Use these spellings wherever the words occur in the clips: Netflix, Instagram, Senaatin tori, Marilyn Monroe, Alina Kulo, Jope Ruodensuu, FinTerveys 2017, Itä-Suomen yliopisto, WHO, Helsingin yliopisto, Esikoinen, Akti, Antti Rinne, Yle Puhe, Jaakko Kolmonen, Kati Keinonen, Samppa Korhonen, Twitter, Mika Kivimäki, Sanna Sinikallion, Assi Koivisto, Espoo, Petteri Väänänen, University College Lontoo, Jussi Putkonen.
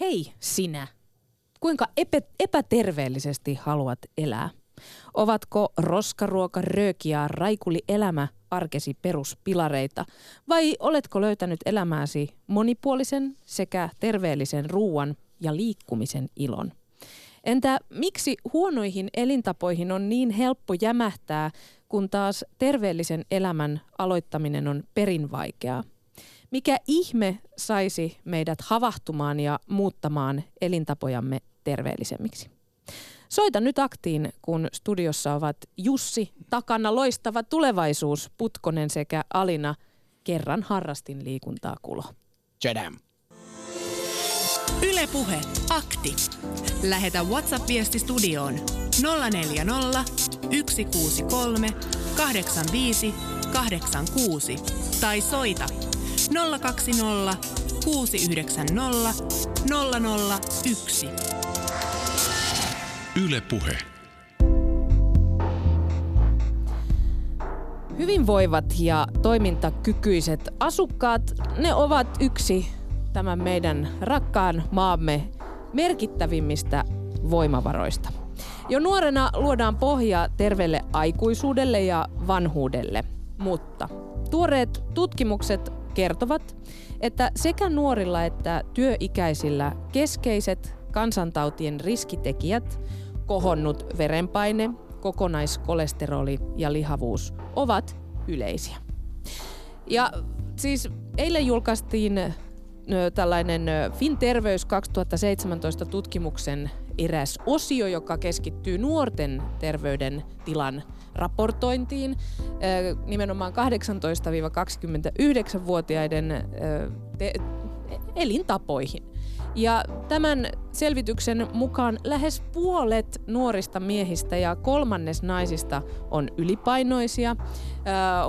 Hei sinä, kuinka epäterveellisesti haluat elää? Ovatko roskaruoka, rööki ja raikuli elämä arkesi peruspilareita? Vai oletko löytänyt elämääsi monipuolisen sekä terveellisen ruuan ja liikkumisen ilon? Entä miksi huonoihin elintapoihin on niin helppo jämähtää, kun taas terveellisen elämän aloittaminen on perin vaikeaa? Mikä ihme saisi meidät havahtumaan ja muuttamaan elintapojamme terveellisemmiksi? Soita nyt Aktiin, kun studiossa ovat Jussi, takana loistava tulevaisuus, Putkonen sekä Alina, kerran harrastin liikuntaa Kulo. Tjadam. Yle Puhe, Akti. Lähetä WhatsApp-viesti studioon 040 163 85 86 tai soita 020 690 001. Yle Puhe. Hyvinvoivat ja toimintakykyiset asukkaat, ne ovat yksi tämän meidän rakkaan maamme merkittävimmistä voimavaroista. Jo nuorena luodaan pohjaa terveelle aikuisuudelle ja vanhuudelle, mutta tuoreet tutkimukset kertovat, että sekä nuorilla että työikäisillä keskeiset kansantautien riskitekijät, kohonnut verenpaine, kokonaiskolesteroli ja lihavuus, ovat yleisiä. Ja siis eilen julkaistiin tällainen FinTerveys 2017 tutkimuksen eräs osio, joka keskittyy nuorten terveydentilan raportointiin, nimenomaan 18-29-vuotiaiden elintapoihin. Ja tämän selvityksen mukaan lähes puolet nuorista miehistä ja kolmannes naisista on ylipainoisia.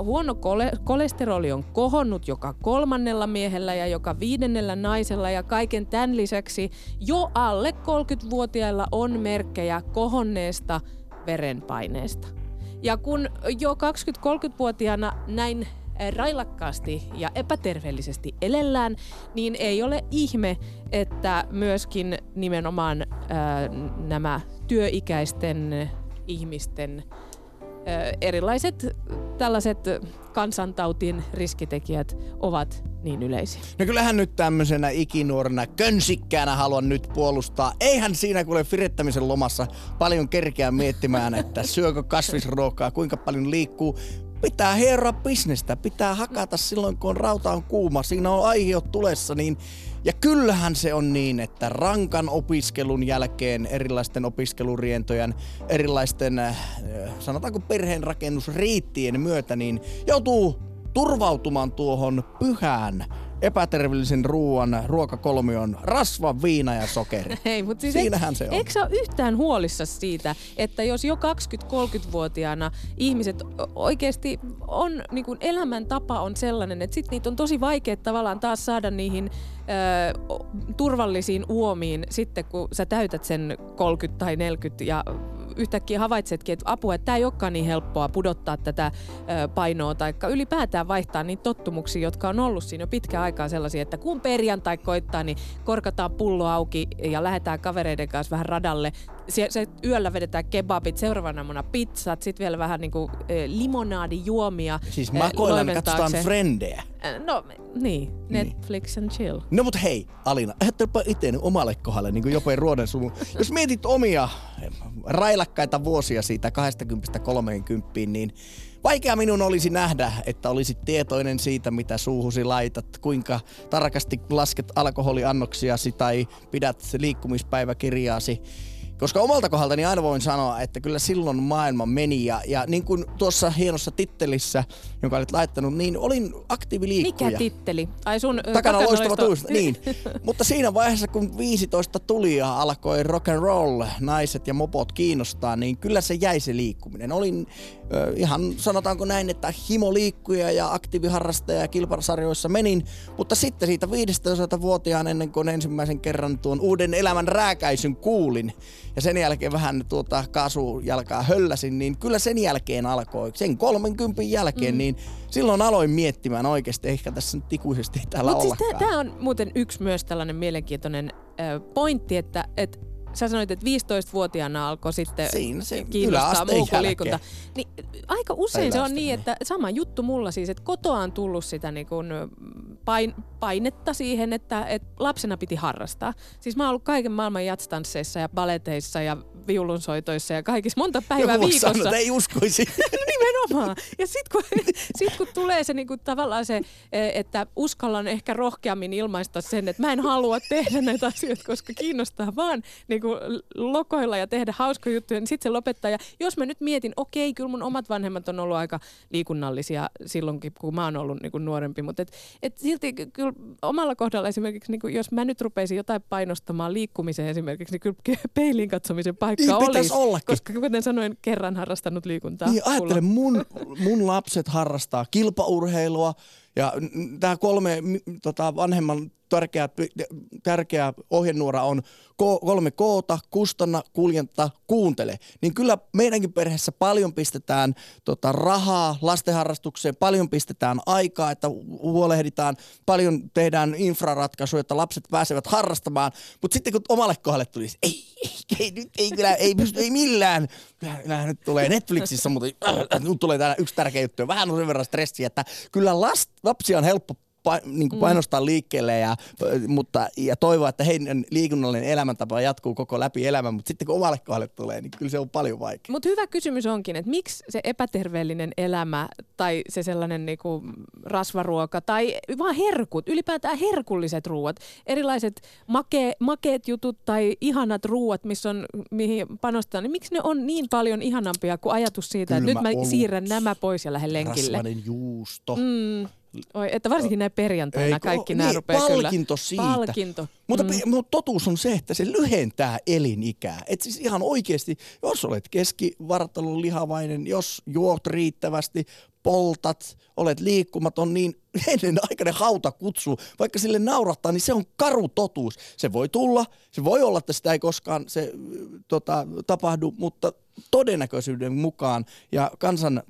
Huono kolesteroli on kohonnut joka kolmannella miehellä ja joka viidennellä naisella, ja kaiken tämän lisäksi jo alle 30-vuotiailla on merkkejä kohonneesta verenpaineesta. Ja kun jo 20-30-vuotiaana näin railakkaasti ja epäterveellisesti elellään, niin ei ole ihme, että myöskin nimenomaan nämä työikäisten ihmisten erilaiset tällaiset kansantautien riskitekijät ovat niin yleisiä. No kyllähän nyt tämmöisenä ikinuorena könsikkäänä haluan nyt puolustaa. Eihän siinä kuule firittämisen lomassa paljon kerkeä miettimään, että syökö kasvisruokaa, kuinka paljon liikkuu. Pitää herra bisnestä, pitää hakata silloin, kun rauta on kuuma, siinä on aihiot tulessa, niin ja kyllähän se on niin, että rankan opiskelun jälkeen, erilaisten opiskelurientojen, erilaisten sanotaanko perheenrakennusriittien myötä, niin joutuu turvautumaan tuohon pyhään epäterveellisen ruokakolmion rasva, viina ja sokeri. Hei, mutta siis siinähän se on. Eikö sä ole yhtään huolissa siitä, että jos jo 20-30-vuotiaana ihmiset oikeasti on, niin kun elämäntapa on sellainen, että sit niitä on tosi vaikea tavallaan taas saada niihin turvallisiin uomiin sitten, kun sä täytät sen 30 tai 40 ja yhtäkkiä havaitsetkin, että apua, että tämä ei olekaan niin helppoa pudottaa tätä painoa tai ylipäätään vaihtaa niitä tottumuksia, jotka on ollut siinä jo pitkään aikaa sellaisia, että kun perjantai koittaa, niin korkataan pullo auki ja lähdetään kavereiden kanssa vähän radalle. Se yöllä vedetään kebabit, seuraavana aamuna pizzat, sitten vielä vähän niin kuin limonaadijuomia. Siis makoillaan, katsotaan frendejä. No niin, Netflix and chill. No mut hei, Alina, ajattelpa itseäni omalle kohdalle, niin kuin Jope Ruodensuun. Jos mietit omia railakkaita vuosia siitä 20-30, niin vaikea minun olisi nähdä, että olisit tietoinen siitä, mitä suuhusi laitat, kuinka tarkasti lasket alkoholiannoksiasi tai pidät liikkumispäiväkirjaasi. Koska omalta kohdaltani aina voin sanoa, että kyllä silloin maailma meni. Ja niin kuin tuossa hienossa tittelissä, jonka olet laittanut, niin olin aktiiviliikkuja. Mikä titteli? Ai sun takana loistava tuista. Niin. Mutta siinä vaiheessa, kun 15 tuli ja alkoi rock and roll, naiset ja mopot kiinnostaa, niin kyllä se jäi se liikkuminen. Olin ihan sanotaanko näin, että himoliikkuja ja aktiiviharrastaja ja kilpasarjoissa menin. Mutta sitten siitä 15-vuotiaan ennen kuin ensimmäisen kerran tuon uuden elämän rääkäisyn kuulin. ja sen jälkeen vähän kaasujalkaa hölläsin, niin kyllä sen jälkeen alkoi, sen 30 jälkeen, niin silloin aloin miettimään oikeasti, ehkä tässä nyt ikuisesti ei täällä ollakaan. Siis tämä on muuten yksi myös tällainen mielenkiintoinen pointti, että sä sanoit, että 15-vuotiaana alkoi sitten kiinnostaa muu kuin liikunta. Niin, aika usein se on niin, että sama juttu mulla siis, että kotoa on tullut sitä niin kuin painetta siihen, että lapsena piti harrastaa. Siis mä oon ollut kaiken maailman jatstansseissa ja baleteissa ja viulunsoitoissa ja kaikissa monta päivää viikossa. Sanonut, ei uskoisi. Nimenomaan. Ja sit kun tulee se niinku tavallaan se, että uskallan ehkä rohkeammin ilmaista sen, että mä en halua tehdä näitä asioita, koska kiinnostaa vaan niinku lokoilla ja tehdä hauskoja juttuja, niin sit se lopettaa. Ja jos mä nyt mietin, okei, kyllä mun omat vanhemmat on ollut aika liikunnallisia silloinkin, kun mä oon ollut niinku nuorempi, mutta et silti kyllä omalla kohdalla esimerkiksi, niin jos mä nyt rupeisin jotain painostamaan liikkumiseen esimerkiksi, niin kyllä peiliin katsomisen paikka niin olisi. Ollakin. Koska kuten sanoin, kerran harrastanut liikuntaa. Niin ajattele, mun lapset harrastaa kilpaurheilua ja tämä 3 vanhemman tärkeä ohjenuora on 3 koota, kustanna, kuljenta, kuuntele. Niin kyllä meidänkin perheessä paljon pistetään rahaa lastenharrastukseen, paljon pistetään aikaa, että huolehditaan, paljon tehdään infraratkaisuja, että lapset pääsevät harrastamaan. Mutta sitten kun omalle kohdalle tulisi, ei millään. Nämä nyt tulee Netflixissä, mutta nyt tulee täällä yksi tärkeä juttu. Vähän on sen verran stressiä, että kyllä lapsia on helppo painostaa liikkeelle ja toivoa, että heidän liikunnallinen elämäntapa jatkuu koko läpi elämän, mutta sitten kun omalle kohdalle tulee, niin kyllä se on paljon vaikeaa. Mutta hyvä kysymys onkin, että miksi se epäterveellinen elämä tai se sellainen niinku rasvaruoka tai vaan herkut, ylipäätään herkulliset ruuat, erilaiset makeet jutut tai ihanat ruuat, mihin panostaa, niin miksi ne on niin paljon ihanampia kuin ajatus siitä, että nyt mä siirrän nämä pois ja lähden lenkille. Rasvainen juusto. Oi, että varsinkin näin perjantaina kaikki nämä rupeaa kyllä. Palkinto siitä. Mutta totuus on se, että se lyhentää elinikää. Et siis ihan oikeasti, jos olet keskivartalon lihavainen, jos juot riittävästi, poltat, olet liikkumaton, niin ennenaikainen hauta kutsuu. Vaikka sille naurattaa, niin se on karu totuus. Se voi tulla, se voi olla, että sitä ei koskaan se, tapahdu, mutta todennäköisyyden mukaan ja kansan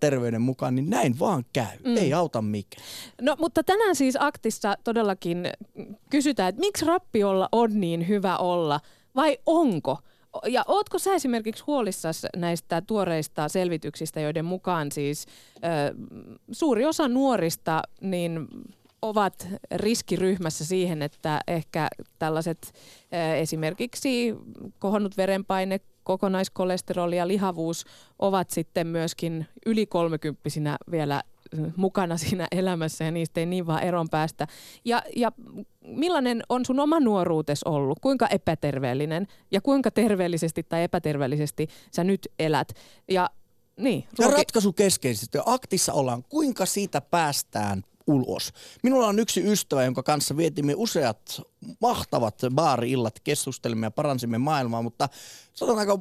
terveyden mukaan, niin näin vaan käy. Ei auta mikään. No, mutta tänään siis Aktissa todellakin kysytään, että miksi rappiolla on niin hyvä olla vai onko? Ja ootko sä esimerkiksi huolissasi näistä tuoreista selvityksistä, joiden mukaan siis suuri osa nuorista niin ovat riskiryhmässä siihen, että ehkä tällaiset esimerkiksi kohonnut verenpaine, kokonaiskolesteroli ja lihavuus ovat sitten myöskin yli 30-vuotiaana vielä mukana siinä elämässä ja niistä ei niin vaan eroon päästä. Ja millainen on sun oma nuoruutes ollut? Kuinka epäterveellinen ja kuinka terveellisesti tai epäterveellisesti sä nyt elät? Ja ratkaisu keskeisesti. Aktissa ollaan, kuinka siitä päästään ulos. Minulla on yksi ystävä, jonka kanssa vietimme useat mahtavat baari-illat, keskustelimme ja paransimme maailmaa, mutta sanotaanko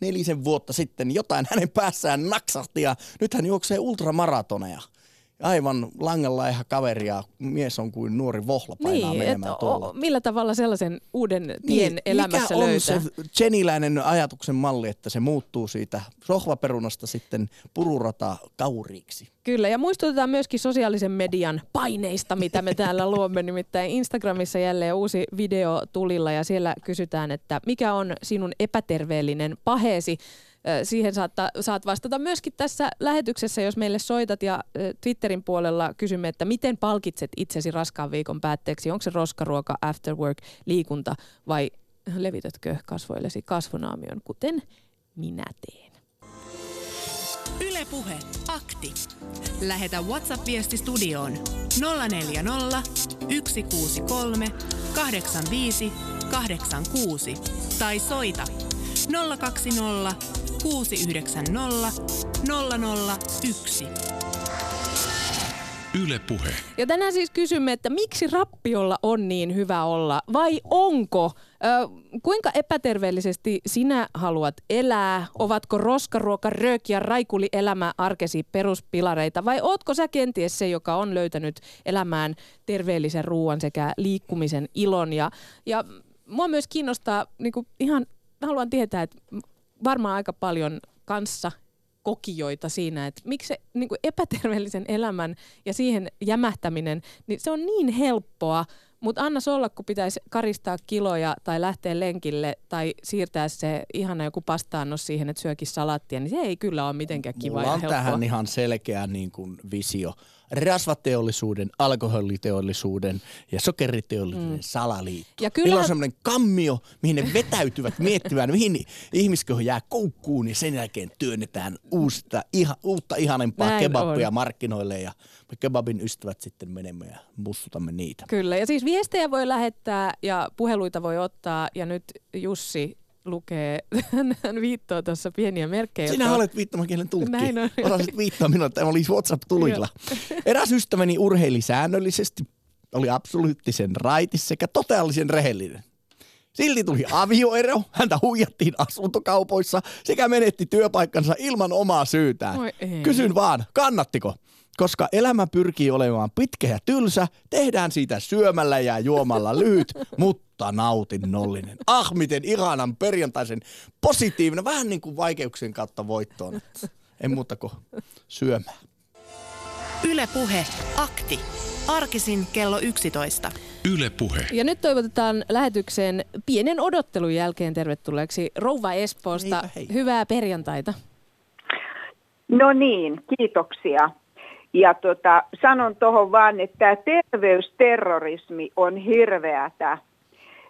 4 vuotta sitten jotain hänen päässään naksahti ja nyt hän juoksee ultramaratoneja. Aivan langanlaiha kaveria, mies on kuin nuori vohla painaa niin, menemään tuolla. Millä tavalla sellaisen uuden tien elämässä löytää? Mikä on se jeniläinen ajatuksen malli, että se muuttuu siitä sohvaperunasta sitten pururata kauriiksi? Kyllä, ja muistutetaan myöskin sosiaalisen median paineista, mitä me täällä luomme. Nimittäin Instagramissa jälleen uusi video tulilla ja siellä kysytään, että mikä on sinun epäterveellinen paheesi? Siihen saat vastata myöskin tässä lähetyksessä, jos meille soitat, ja Twitterin puolella kysymme, että miten palkitset itsesi raskaan viikon päätteeksi? Onko se roskaruoka, after work, liikunta vai levitätkö kasvoillesi kasvonaamion, kuten minä teen? Yle Puhe, Akti. Lähetä WhatsApp-viesti studioon 040 163 85 86 tai soita 020 690 001. Yle Puhe. Ja tänään siis kysymme, että miksi rappiolla on niin hyvä olla vai onko? Kuinka epäterveellisesti sinä haluat elää? Ovatko roskaruoka, röök ja raikuli elämä arkesi peruspilareita? Vai ootko sä kenties se, joka on löytänyt elämään terveellisen ruoan sekä liikkumisen ilon? Ja mua myös kiinnostaa niin kuin ihan haluan tietää, että varmaan aika paljon kanssa kokijoita siinä, että miksi se niin kuin epäterveellisen elämän ja siihen jämähtäminen, niin se on niin helppoa, mutta annas olla, kun pitäisi karistaa kiloja tai lähteä lenkille tai siirtää se ihana joku pastaannos siihen, että syökin salaattia, niin se ei kyllä ole mitenkään kiva ja helppoa. Mulla on tähän ihan selkeä niin kuin visio. Rasvateollisuuden, alkoholiteollisuuden ja sokeriteollisuuden salaliitto. Meillä on semmoinen kammio, mihin ne vetäytyvät miettimään, mihin ihmiskoho jää koukkuun ja sen jälkeen työnnetään uutta ihanempaa kebabia markkinoille ja me kebabin ystävät sitten menemme ja mustutamme niitä. Kyllä, ja siis viestejä voi lähettää ja puheluita voi ottaa ja nyt Jussi lukee, hän viittoo tuossa pieniä merkkejä. Sinä olet viittomakielen tulkki. Näin on. Osasit viittaa minua, että tämä oli WhatsApp-tulilla. Eräs ystäväni urheili säännöllisesti, oli absoluuttisen raitis sekä totaalisen rehellinen. Silti tuli avioero, häntä huijattiin asuntokaupoissa sekä menetti työpaikkansa ilman omaa syytään. Kysyn vaan, kannattiko? Koska elämä pyrkii olemaan pitkä ja tylsä, tehdään siitä syömällä ja juomalla lyhyt, mutta nautinnollinen. Ah, miten ihanan perjantaisen positiivinen, vähän niin kuin vaikeuksien kautta voittoon. En muuta kuin syömään. Yle Puhe, Akti. Arkisin kello 11. Yle Puhe. Ja nyt toivotetaan lähetykseen pienen odottelun jälkeen tervetulleeksi rouva Espoosta. Heipä. Hyvää perjantaita. No niin, kiitoksia. Ja sanon tuohon vaan, että terveysterrorismi on hirveätä.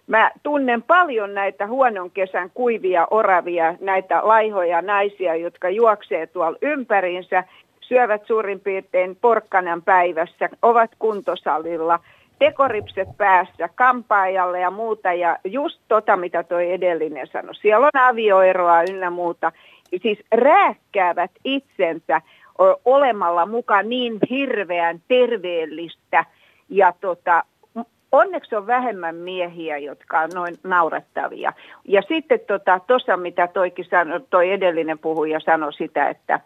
Mä tunnen paljon näitä huonon kesän kuivia oravia, näitä laihoja naisia, jotka juoksee tuolla ympäriinsä, syövät suurin piirtein porkkanan päivässä, ovat kuntosalilla, tekoripset päässä, kampaajalle ja muuta. Ja just mitä toi edellinen sanoi, siellä on avioeroa ynnä muuta. Siis rääkkäävät itsensä olemalla mukaan niin hirveän terveellistä. Ja onneksi on vähemmän miehiä, jotka on noin naurattavia. Ja sitten tuossa, mitä toi edellinen puhuja sanoi sitä, että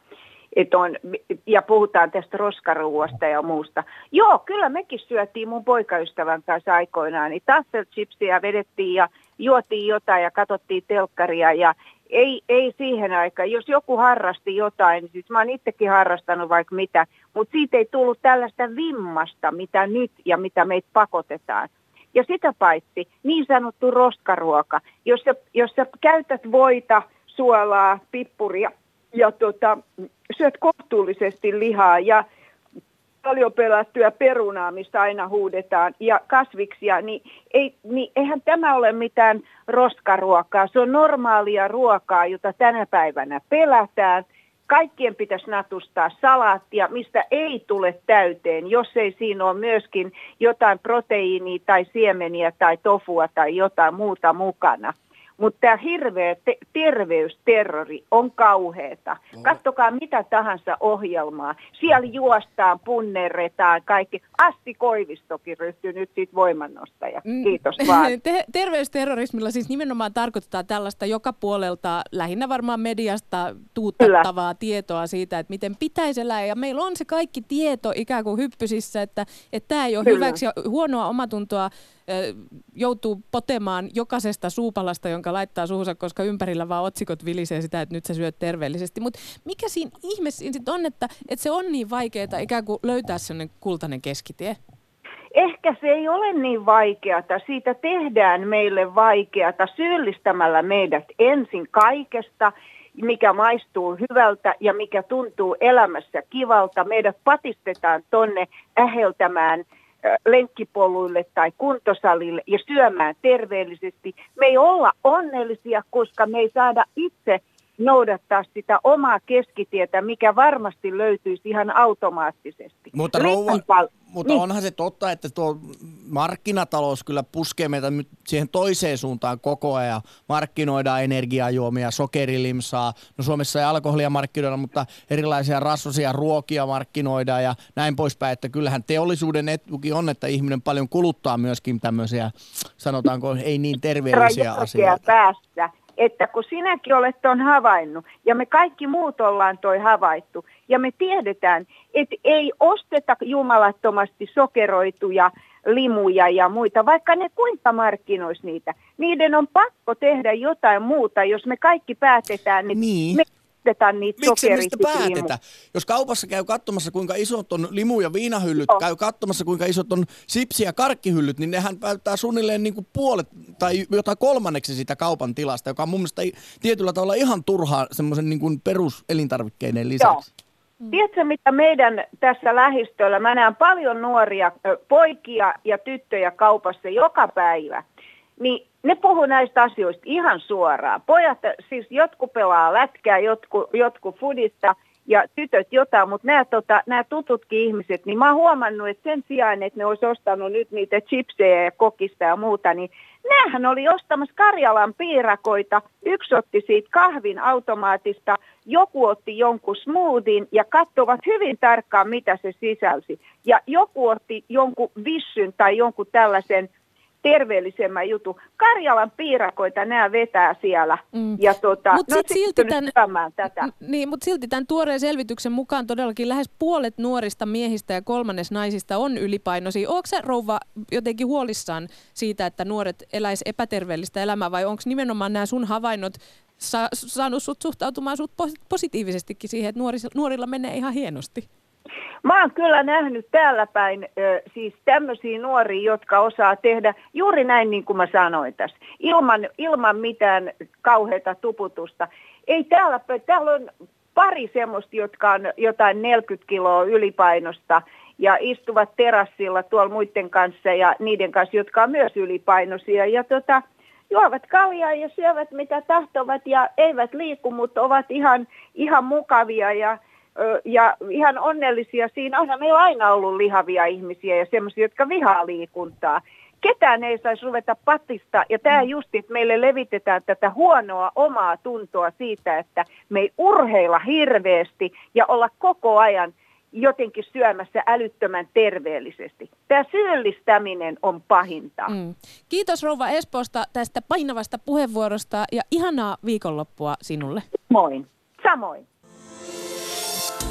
on, ja puhutaan tästä roskaruuasta ja muusta. Joo, kyllä mekin syötiin mun poikaystävän kanssa aikoinaan. Niin tasselchipsiä vedettiin ja juotiin jotain ja katsottiin telkkaria ja ei siihen aikaan. Jos joku harrasti jotain, niin siis mä oon itsekin harrastanut vaikka mitä, mutta siitä ei tullut tällaista vimmasta, mitä nyt ja mitä meitä pakotetaan. Ja sitä paitsi niin sanottu roskaruoka, jos sä käytät voita, suolaa, pippuria ja syöt kohtuullisesti lihaa ja paljon pelättyä perunaa, mistä aina huudetaan, ja kasviksia, niin eihän tämä ole mitään roskaruokaa. Se on normaalia ruokaa, jota tänä päivänä pelätään. Kaikkien pitäisi natustaa salaattia, mistä ei tule täyteen, jos ei siinä ole myöskin jotain proteiinia tai siemeniä tai tofua tai jotain muuta mukana. Mutta tämä hirveä terveysterrori on kauheata. Katsokaa mitä tahansa ohjelmaa. Siellä juostaan, punnerretaan kaikki. Assi Koivistokin ryhtyi nyt siitä voimannostaja. Kiitos vaan. Terveysterrorismilla siis nimenomaan tarkoitetaan tällaista joka puolelta, lähinnä varmaan mediasta tuuttattavaa tietoa siitä, että miten pitäisi elää. Ja meillä on se kaikki tieto ikään kuin hyppysissä, että tämä ei ole hyväksi ja huonoa omatuntoa joutuu potemaan jokaisesta suupalasta, jonka laittaa suuhunsa, koska ympärillä vaan otsikot vilisee sitä, että nyt sä syöt terveellisesti. Mutta mikä siinä ihmeessä sitten on, että se on niin vaikeaa ikään kuin löytää sellainen kultainen keskitie? Ehkä se ei ole niin vaikeata. Siitä tehdään meille vaikeata syyllistämällä meidät ensin kaikesta, mikä maistuu hyvältä ja mikä tuntuu elämässä kivalta. Meidät patistetaan tonne äheltämään lenkkipoluille tai kuntosalille ja syömään terveellisesti. Me ei olla onnellisia, koska me ei saada itse noudattaa sitä omaa keskitietä, mikä varmasti löytyisi ihan automaattisesti. Mutta, mutta onhan se totta, että tuo markkinatalous kyllä puskee meitä nyt siihen toiseen suuntaan koko ajan. Markkinoidaan energiajuomia, sokerilimsaa. No Suomessa ei alkoholia markkinoida, mutta erilaisia rasvaisia ruokia markkinoidaan ja näin poispäin. Että kyllähän teollisuuden etukin on, että ihminen paljon kuluttaa myöskin tämmöisiä, sanotaanko ei niin terveellisiä asioita. Että kun sinäkin olet tuon havainnut, ja me kaikki muut ollaan toi havaittu, ja me tiedetään, että ei osteta jumalattomasti sokeroituja limuja ja muita, vaikka ne kuinka markkinois niitä. Niiden on pakko tehdä jotain muuta, jos me kaikki päätetään, niin me päätetään niitä sokeritikin. Jos kaupassa käy katsomassa, kuinka isot on limu- ja viinahyllyt, käy katsomassa, kuinka isot on sipsi- ja karkkihyllyt, niin nehän päättää suunnilleen niin kuin puolet tai jotain kolmanneksi sitä kaupan tilasta, joka on mun mielestä tietyllä tavalla ihan turhaa semmoisen niin kuin peruselintarvikkeiden lisäksi. Joo. Tiedätkö, mitä meidän tässä lähistöllä, mä näen paljon nuoria poikia ja tyttöjä kaupassa joka päivä, niin ne puhuu näistä asioista ihan suoraan. Pojat, siis jotkut pelaa lätkää, jotkut fudista ja tytöt jotain, mutta nämä tututkin ihmiset, niin mä oon huomannut, että sen sijaan, että ne olisi ostanut nyt niitä chipsejä ja kokista ja muuta, niin nämähän oli ostamassa Karjalan piirakoita, yksi otti siitä kahvin automaatista, joku otti jonkun smoothin ja katsovat hyvin tarkkaan, mitä se sisälsi. Ja joku otti jonkun vissyn tai jonkun tällaisen terveellisemmän jutun. Karjalan piirakoita nämä vetää siellä. Mm. Mutta silti tämän tuoreen selvityksen mukaan todellakin lähes puolet nuorista miehistä ja kolmannes naisista on ylipainoisia. Oletko sä, rouva, jotenkin huolissaan siitä, että nuoret eläis epäterveellistä elämää, vai onko nimenomaan nämä sun havainnot saanut sut suhtautumaan sut positiivisestikin siihen, että nuorilla menee ihan hienosti? Mä oon kyllä nähnyt täällä päin siis tämmöisiä nuoria, jotka osaa tehdä juuri näin niin kuin mä sanoin tässä, ilman mitään kauheata tuputusta. Ei täällä on pari semmoista, jotka on jotain 40 kiloa ylipainosta ja istuvat terassilla tuolla muiden kanssa ja niiden kanssa, jotka on myös ylipainoisia ja juovat kaljaa ja syövät mitä tahtovat ja eivät liiku, mutta ovat ihan mukavia ja ihan onnellisia siinä. Onhan meillä aina ollut lihavia ihmisiä ja semmoisia, jotka vihaa liikuntaa. Ketään ei saisi ruveta patista. Ja tämä just, että meille levitetään tätä huonoa omaa tuntoa siitä, että me ei urheilla hirveästi ja olla koko ajan jotenkin syömässä älyttömän terveellisesti. Tämä syyllistäminen on pahinta. Mm. Kiitos rouva Espoosta tästä painavasta puheenvuorosta ja ihanaa viikonloppua sinulle. Moin. Samoin.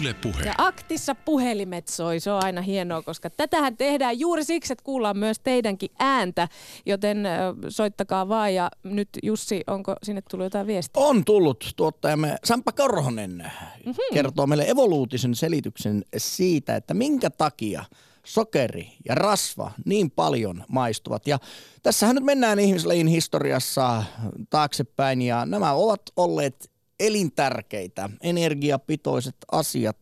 Yle Puhe. Ja Aktissa puhelimet soi, se on aina hienoa, koska tätähän tehdään juuri siksi, että kuullaan myös teidänkin ääntä, joten soittakaa vaan. Ja nyt Jussi, onko sinne tullut jotain viestiä? On tullut, tuottajamme Samppa Korhonen kertoo meille evoluutisen selityksen siitä, että minkä takia sokeri ja rasva niin paljon maistuvat. Ja tässähän nyt mennään ihmislajin historiassa taaksepäin ja nämä ovat olleet elintärkeitä, energiapitoiset asiat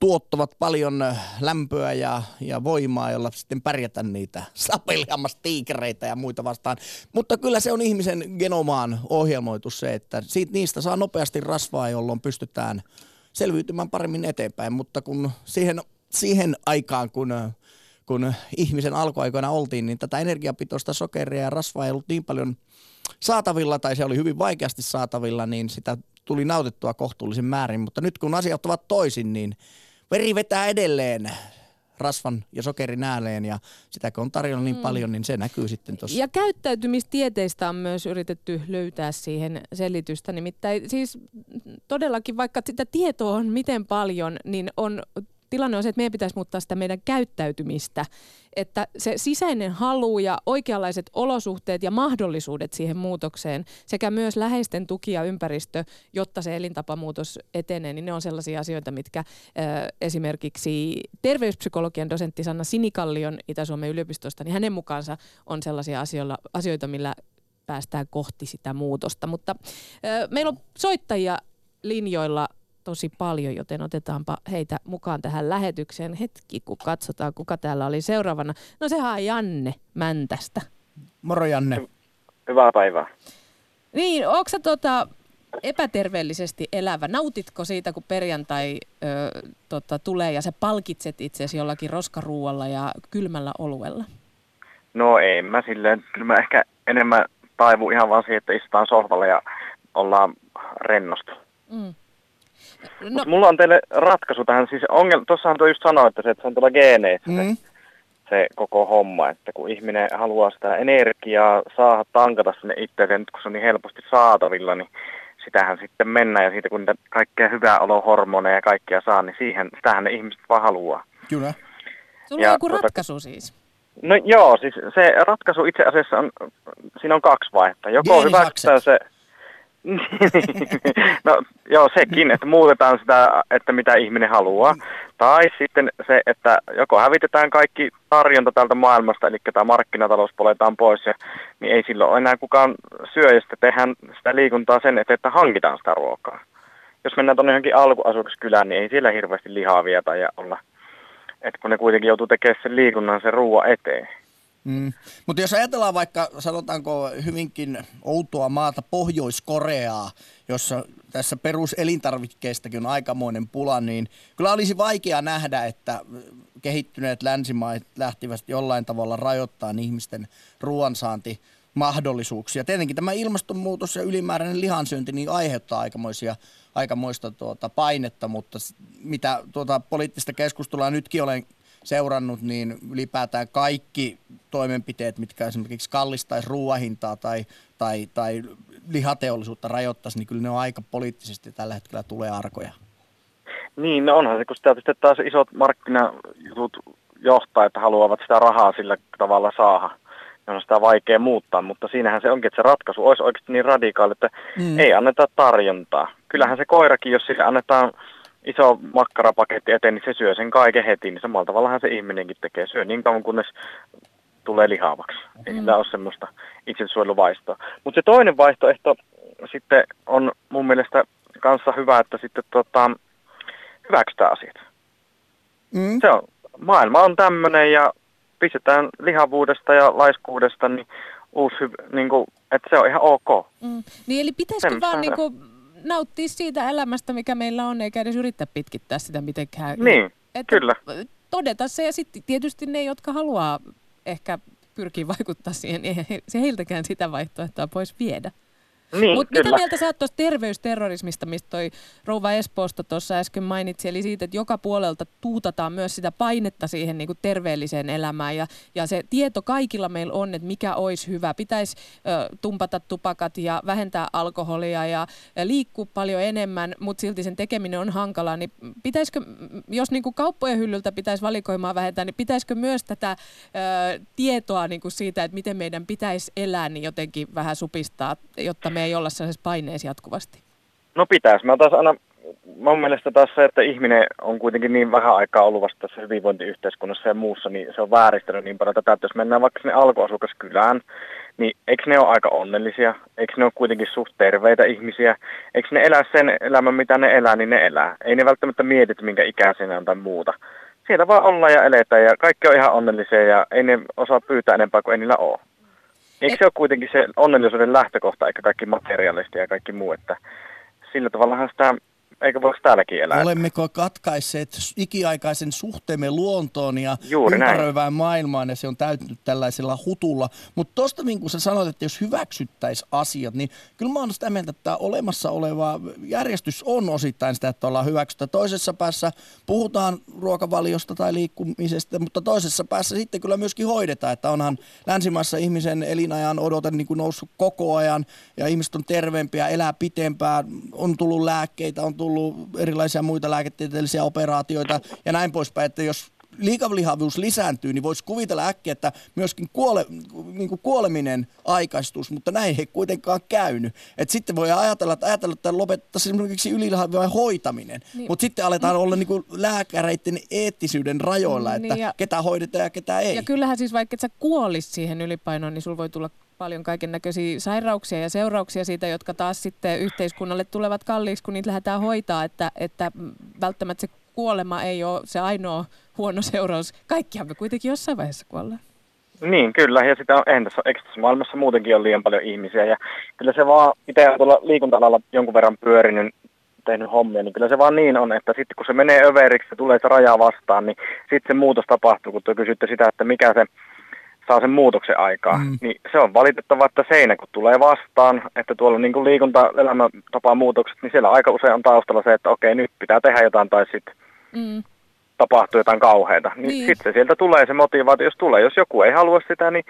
tuottavat paljon lämpöä ja voimaa, jolla sitten pärjätään niitä sapelihammastiikereitä ja muita vastaan. Mutta kyllä se on ihmisen genomaan ohjelmoitu se, että niistä saa nopeasti rasvaa, jolloin pystytään selviytymään paremmin eteenpäin. Mutta kun siihen aikaan, kun ihmisen alkuaikoina oltiin, niin tätä energiapitoista sokeria ja rasvaa ei ollut niin paljon saatavilla, tai se oli hyvin vaikeasti saatavilla, niin sitä tuli nautittua kohtuullisen määrin. Mutta nyt kun asiat ovat toisin, niin veri vetää edelleen rasvan ja sokerin ääneen, ja sitä kun on tarjolla niin paljon, niin se näkyy sitten tuossa. Ja käyttäytymistieteistä on myös yritetty löytää siihen selitystä. Nimittäin siis todellakin, vaikka sitä tietoa on miten paljon, niin tilanne on se, että meidän pitäisi muuttaa sitä meidän käyttäytymistä, että se sisäinen halu ja oikeanlaiset olosuhteet ja mahdollisuudet siihen muutokseen sekä myös läheisten tuki ja ympäristö, jotta se elintapamuutos etenee, niin ne on sellaisia asioita, mitkä esimerkiksi terveyspsykologian dosentti Sanna Sinikallion Itä-Suomen yliopistosta, niin hänen mukaansa on sellaisia asioita, millä päästään kohti sitä muutosta. Mutta meillä on soittajia linjoilla tosi paljon, joten otetaanpa heitä mukaan tähän lähetykseen. Hetki, kun katsotaan, kuka täällä oli seuraavana. No sehän on Janne Mäntästä. Moro Janne. Hyvää päivää. Niin, ootko sä epäterveellisesti elävä? Nautitko siitä, kun perjantai tulee ja sä palkitset itsesi jollakin roskaruualla ja kylmällä oluella? No ei mä silleen. Kyllä mä ehkä enemmän taivu ihan vaan siihen, että istutaan sohvalla ja ollaan rennosta. Mm. No. Mutta mulla on teille ratkaisu tähän. Siis tuossahan tuo just sanoi, että se on tuolla geeneissä se koko homma, että kun ihminen haluaa sitä energiaa saada tankata sinne itseänsä, nyt kun se on niin helposti saatavilla, niin sitähän sitten mennään ja siitä kun niitä kaikkea hyvää olohormoneja ja kaikkea saa, niin sitähän ne ihmiset vaan haluaa. Kyllä. Sulla on joku ratkaisu siis? No joo, siis se ratkaisu itse asiassa on, siinä on kaksi vaihetta. Joko hyväksytään se... No joo, sekin, että muutetaan sitä, että mitä ihminen haluaa. Tai sitten se, että joko hävitetään kaikki tarjonta tältä maailmasta, eli tämä markkinatalous poletaan pois, ja, niin ei silloin enää kukaan syö, ja sitten tehdään sitä liikuntaa sen eteen, että hankitaan sitä ruokaa. Jos mennään tuonne johonkin alkuasukaskylään, niin ei siellä hirveästi lihaa vietä ja olla, että kun ne kuitenkin joutuu tekemään sen liikunnan sen ruoan eteen. Mm. Mutta jos ajatellaan vaikka, sanotaanko hyvinkin outoa maata Pohjois-Koreaa, jossa tässä peruselintarvikkeistakin on aikamoinen pula, niin kyllä olisi vaikea nähdä, että kehittyneet länsimaat lähtivät jollain tavalla rajoittamaan ihmisten ruoansaantimahdollisuuksia. Tietenkin tämä ilmastonmuutos ja ylimääräinen lihansyönti niin aiheuttaa aikamoista painetta, mutta mitä poliittista keskustelua nytkin olen seurannut, niin ylipäätään kaikki toimenpiteet, mitkä esimerkiksi kallistaisi ruoahintaa tai lihateollisuutta rajoittaisi, niin kyllä ne on aika poliittisesti tällä hetkellä tulee arkoja. Niin, no onhan se, kun sitä sitten taas isot markkinajutut johtaa, että haluavat sitä rahaa sillä tavalla saada. Ja on sitä vaikea muuttaa, mutta siinähän se onkin, että se ratkaisu olisi oikeasti niin radikaali, että ei anneta tarjontaa. Kyllähän se koirakin, jos sille annetaan iso makkarapaketti eteen, niin se syö sen kaiken heti, niin samalla tavallahan se ihminenkin tekee. Syö niin kauan, kunnes tulee lihaavaksi. Ei sillä ole semmoista itsensuojeluvaistoa. Mutta se toinen vaihtoehto sitten on mun mielestä kanssa hyvä, että sitten hyväksytään asiat. Se on, maailma on tämmöinen ja pistetään lihavuudesta ja laiskuudesta, niin uusi, niin kuin, että se on ihan ok. Niin eli pitäisikö sen vaan niinku nauttia siitä elämästä, mikä meillä on, eikä edes yrittää pitkittää sitä mitenkään. Niin, että kyllä. Todeta se, ja sitten tietysti ne, jotka haluaa ehkä pyrkiä vaikuttaa siihen, ei se heiltäkään sitä vaihtoehtoa pois viedä. Niin, mutta mitä mieltä sä oot tuosta terveysterrorismista, mistä toi rouva Espoosta tuossa äsken mainitsi, eli siitä, että joka puolelta tuutataan myös sitä painetta siihen niin kuin terveelliseen elämään, ja se tieto kaikilla meillä on, että mikä olisi hyvä. Pitäisi tumpata tupakat ja vähentää alkoholia ja liikkua paljon enemmän, mutta silti sen tekeminen on hankalaa. Niin pitäisikö, jos niin kuin kauppojen hyllyltä pitäisi valikoimaa vähentää, niin pitäisikö myös tätä tietoa niin kuin siitä, että miten meidän pitäisi elää, niin jotenkin vähän supistaa, jotta me ei olla sellaisessa paineessa jatkuvasti? No pitäisi. Mun mielestä taas se, että ihminen on kuitenkin niin vähän aikaa ollut vasta tässä hyvinvointiyhteiskunnassa ja muussa, niin se on vääristänyt niin paljon tätä, että jos mennään vaikka sinne alkuasukaskylään, niin eikö ne ole aika onnellisia? Eikö ne ole kuitenkin suht terveitä ihmisiä? Eikö ne elää sen elämän, mitä ne elää, niin ne elää. Ei ne välttämättä mieti, minkä ikäisenä on tai muuta. Siellä vaan ollaan ja eletään ja kaikki on ihan onnellisia ja ei ne osaa pyytää enempää kuin ei niillä ole. Eikö se ole kuitenkin se onnellisuuden lähtökohta, eikä kaikki materiaalisti ja kaikki muu, että sillä tavallahan sitä, eikä voisi täälläkin elää. Olemmeko katkaisseet ikiaikaisen suhteemme luontoon ja ympäröivään maailmaan, ja se on täytynyt tällaisella hutulla. Mutta tuosta, kun sä sanoit, että jos hyväksyttäisiin asiat, niin kyllä mä oon sitä mieltä, että olemassa oleva järjestys on osittain sitä, että ollaan hyväksyttä. Toisessa päässä puhutaan ruokavaliosta tai liikkumisesta, mutta toisessa päässä sitten kyllä myöskin hoidetaan, että onhan länsimaissa ihmisen elinajan odote niin kuin noussut koko ajan, ja ihmiset on terveempiä, elää pitempään, on tullut lääkkeitä, on tullut erilaisia muita lääketieteellisiä operaatioita ja näin poispäin, että jos liikalihavuus lisääntyy, niin voisi kuvitella äkkiä, että myöskin kuoleminen aikaistus, mutta näin ei kuitenkaan käynyt. Et sitten voi ajatella, että lopetettaisiin esimerkiksi ylilihavuuden hoitaminen, niin, mutta sitten aletaan olla niin kuin lääkäreiden eettisyyden rajoilla, että niin, ja ketä hoidetaan ja ketä ei. Ja kyllähän siis vaikka et sä kuolisi siihen ylipainoon, niin sulla voi tulla paljon kaikennäköisiä sairauksia ja seurauksia siitä, jotka taas sitten yhteiskunnalle tulevat kalliiksi, kun niitä lähdetään hoitaa, että välttämättä se kuolema ei ole se ainoa huono seuraus. Kaikkihan me kuitenkin jossain vaiheessa kuollaan. Niin, kyllä. Ja sitä on, eikö tässä maailmassa muutenkin on liian paljon ihmisiä. Ja kyllä se vaan, itse on tuolla liikunta-alalla jonkun verran pyörinyt, tehnyt hommia, niin kyllä se vaan niin on, että sitten kun se menee överiksi ja tulee se raja vastaan, niin sitten se muutos tapahtuu, kun te kysytte sitä, että mikä se saa sen muutoksen aikaa. Niin se on valitettavaa, että seinä kun tulee vastaan, että tuolla niin kuin liikunta, elämäntapamuutokset, niin siellä aika usein on taustalla se, että okei, nyt pitää tehdä jotain tai sitten tapahtuu jotain kauheata. Niin. Sitten sieltä tulee se motivaatio, jos tulee. Jos joku ei halua sitä, niin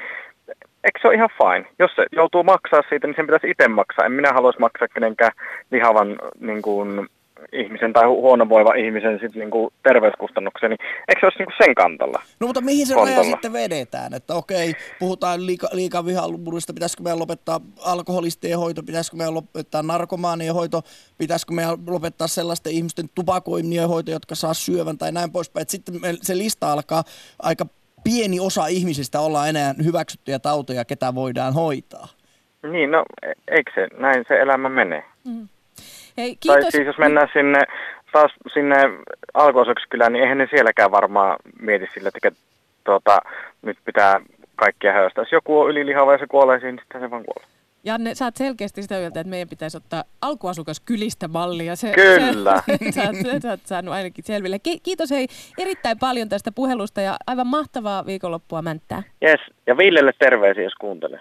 eikö se ole ihan fine? Jos se joutuu maksaa siitä, niin sen pitäisi itse maksaa. En minä haluaisi maksaa kenenkään lihavan niin kuin ihmisen tai huonovoivan ihmisen sit niinku terveyskustannuksia, niin eikö se olisi niinku sen kantalla? No mutta mihin se raja sitten vedetään? Että okei, puhutaan liikaa vihaluvuudesta, pitäisikö meidän lopettaa alkoholistien hoito, pitäisikö meidän lopettaa narkomaanien hoito, pitäisikö meidän lopettaa sellaisten ihmisten tupakoimien hoito, jotka saa syövän tai näin poispäin. Et sitten se lista alkaa, aika pieni osa ihmisistä ollaan enää hyväksyttyjä tauteja, ketä voidaan hoitaa. Niin, no eikö se, näin se elämä menee. Hei, kiitos. Tai siis jos mennään sinne, taas sinne alkuosakskylään, niin eihän ne sielläkään varmaan mieti sillä, että nyt pitää kaikkia höystää. Jos joku on ylilihava ja se kuolee siinä, niin sitten se vaan kuolee. Janne, sä oot selkeästi sitä mieltä, että meidän pitäisi ottaa alkuasukaskylistä mallia. Kyllä. Sä oot saanut ainakin selville. Kiitos hei erittäin paljon tästä puhelusta ja aivan mahtavaa viikonloppua Mänttää. Jes, ja Villelle terveisiä, jos kuuntelee.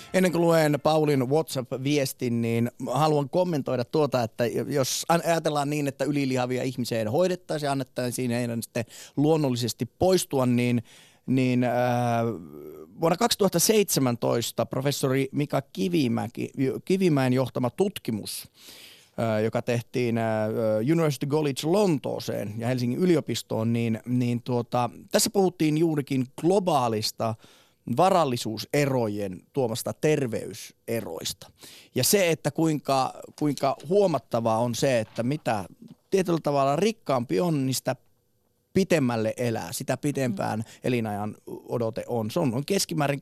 Ennen kuin luen Paulin WhatsApp-viestin, niin haluan kommentoida tuota, että jos ajatellaan niin, että ylilihavia ihmisiä hoidettaisiin ja annettaisiin heidän sitten luonnollisesti poistua, niin vuonna 2017 professori Mika Kivimäen johtama tutkimus, joka tehtiin University College Lontooseen ja Helsingin yliopistoon, tässä puhuttiin juurikin globaalista varallisuuserojen tuomasta terveyseroista. Ja se, että kuinka huomattavaa on se, että mitä tietyllä tavalla rikkaampi on, niin sitä pitemmälle elää, sitä pitempään elinajan odote on. Se on keskimäärin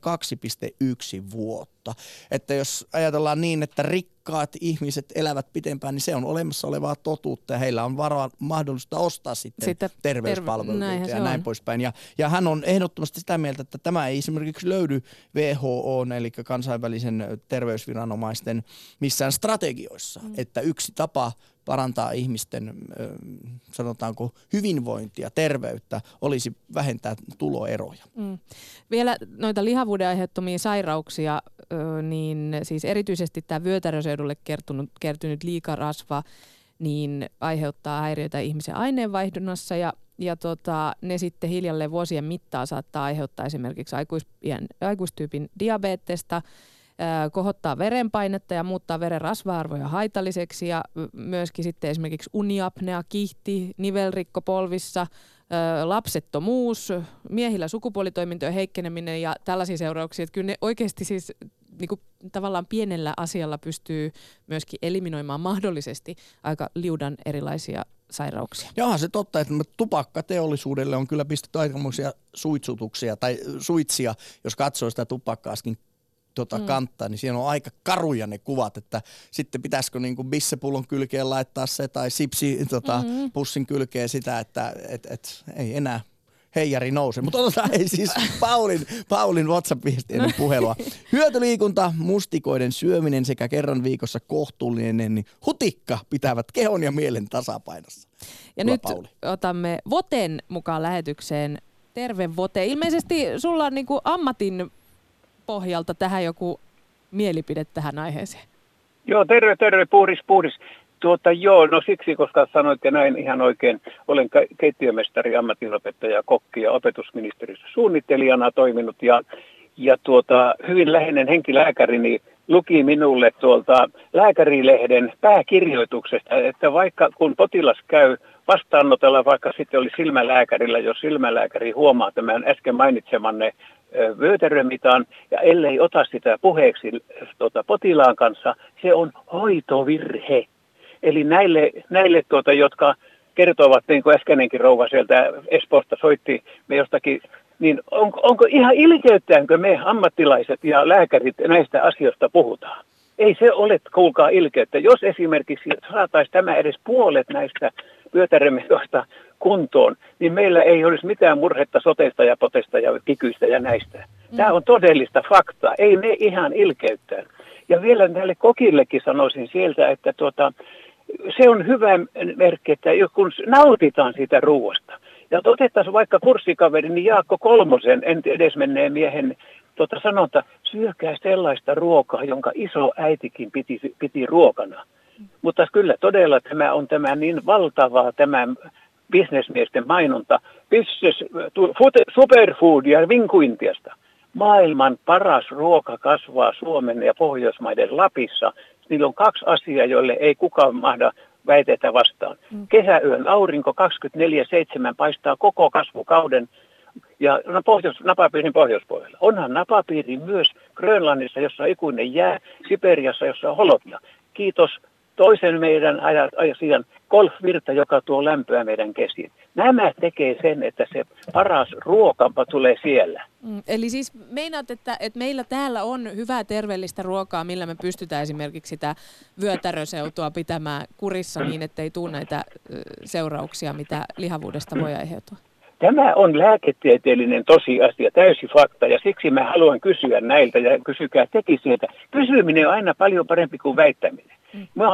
2,1 vuotta. Että jos ajatellaan niin, että rikkaat ihmiset elävät pitempään, niin se on olemassa olevaa totuutta ja heillä on mahdollisuutta ostaa sitten terveyspalveluita ja näin poispäin. Ja hän on ehdottomasti sitä mieltä, että tämä ei esimerkiksi löydy WHO:n eli kansainvälisen terveysviranomaisten missään strategioissa, että yksi tapa parantaa ihmisten, sanotaanko, hyvinvointia, terveyttä, olisi vähentää tuloeroja. Vielä noita lihavuuden aiheuttamia sairauksia, niin siis erityisesti tämä vyötäröseudulle kertynyt liikarasva niin aiheuttaa häiriöitä ihmisen aineenvaihdunnassa ja ne sitten hiljalleen vuosien mittaan saattaa aiheuttaa esimerkiksi aikuistyypin diabetesta, kohottaa verenpainetta ja muuttaa veren rasva-arvoja haitalliseksi ja myöskin sitten esimerkiksi uniapnea, kihti, nivelrikko polvissa, lapsettomuus, miehillä sukupuolitoimintojen heikkeneminen ja tällaisia seurauksia. Että kyllä ne oikeasti siis niin kuin tavallaan pienellä asialla pystyy myöskin eliminoimaan mahdollisesti aika liudan erilaisia sairauksia. Joo, se totta, että tupakkateollisuudelle on kyllä pistetty aikamoisia suitsutuksia tai suitsia, jos katsoo sitä tupakkaaskin kantaa, niin siinä on aika karuja ne kuvat, että sitten pitäisikö niinku bissepullon kylkeen laittaa se tai sipsi pussin kylkeen sitä, että ei enää heijari nouse. Mutta otetaan ei siis Paulin WhatsApp-viesti ennen puhelua. Hyötyliikunta, mustikoiden syöminen sekä kerran viikossa kohtuullinen hutikka pitävät kehon ja mielen tasapainossa. Ja nyt Pauli. Otamme Voten mukaan lähetykseen. Terve Vote. Ilmeisesti sulla on niinku ammatin pohjalta tähän joku mielipide tähän aiheeseen. Joo, terve, puhdis. No siksi, koska sanoitte näin ihan oikein, olen keittiömestari, ammatinopettaja, kokki ja opetusministeriössä suunnittelijana toiminut ja hyvin läheinen henkilääkärini luki minulle tuolta lääkärilehden pääkirjoituksesta, että vaikka kun potilas käy vastaanotella, vaikka sitten oli silmälääkärillä, jos silmälääkäri huomaa tämän äsken mainitsemanne vyötärömitan ja ellei ota sitä puheeksi potilaan kanssa, se on hoitovirhe. Eli näille jotka kertovat, niin kuin äskeinenkin rouva sieltä Espoosta soitti me jostakin, niin onko ihan ilkeyttäänkö me ammattilaiset ja lääkärit näistä asioista puhutaan? Ei se ole, kuulkaa, ilkeyttä. Jos esimerkiksi saataisiin tämä edes puolet näistä myötäremetoista kuntoon, niin meillä ei olisi mitään murhetta soteista ja potesta ja kikyistä ja näistä. Tämä on todellista faktaa. Ei ne ihan ilkeyttään. Ja vielä näille kokillekin sanoisin sieltä, että se on hyvä merkki, että kun nautitaan siitä ruoasta. Ja otettaisiin vaikka kurssikaverin niin Jaakko Kolmosen edesmenneen miehen sanonta, syökää sellaista ruokaa, jonka iso äitikin piti ruokana. Mutta kyllä todella tämä on tämä niin valtavaa tämä bisnesmiesten mainonta. Superfoodia Vinkuintiasta. Maailman paras ruoka kasvaa Suomen ja Pohjoismaiden Lapissa. Niillä on kaksi asiaa, joille ei kukaan mahda väitetä vastaan. Kesäyön aurinko 24/7 paistaa koko kasvukauden ja napapiirin pohjoispuolella. Onhan napapiiri myös Grönlannissa, jossa on ikuinen jää, Siperiassa, jossa on holotia. Kiitos toisen meidän asian golfvirta, joka tuo lämpöä meidän kesiin. Nämä tekee sen, että se paras ruokampa tulee siellä. Eli siis meinaat, että meillä täällä on hyvää terveellistä ruokaa, millä me pystytään esimerkiksi sitä vyötäröseutua pitämään kurissa niin, ettei tule näitä seurauksia, mitä lihavuudesta voi aiheutua. Tämä on lääketieteellinen tosiasia, täysi fakta, ja siksi mä haluan kysyä näiltä, ja kysykää tekin sieltä. Kysyminen on aina paljon parempi kuin väittäminen. Mä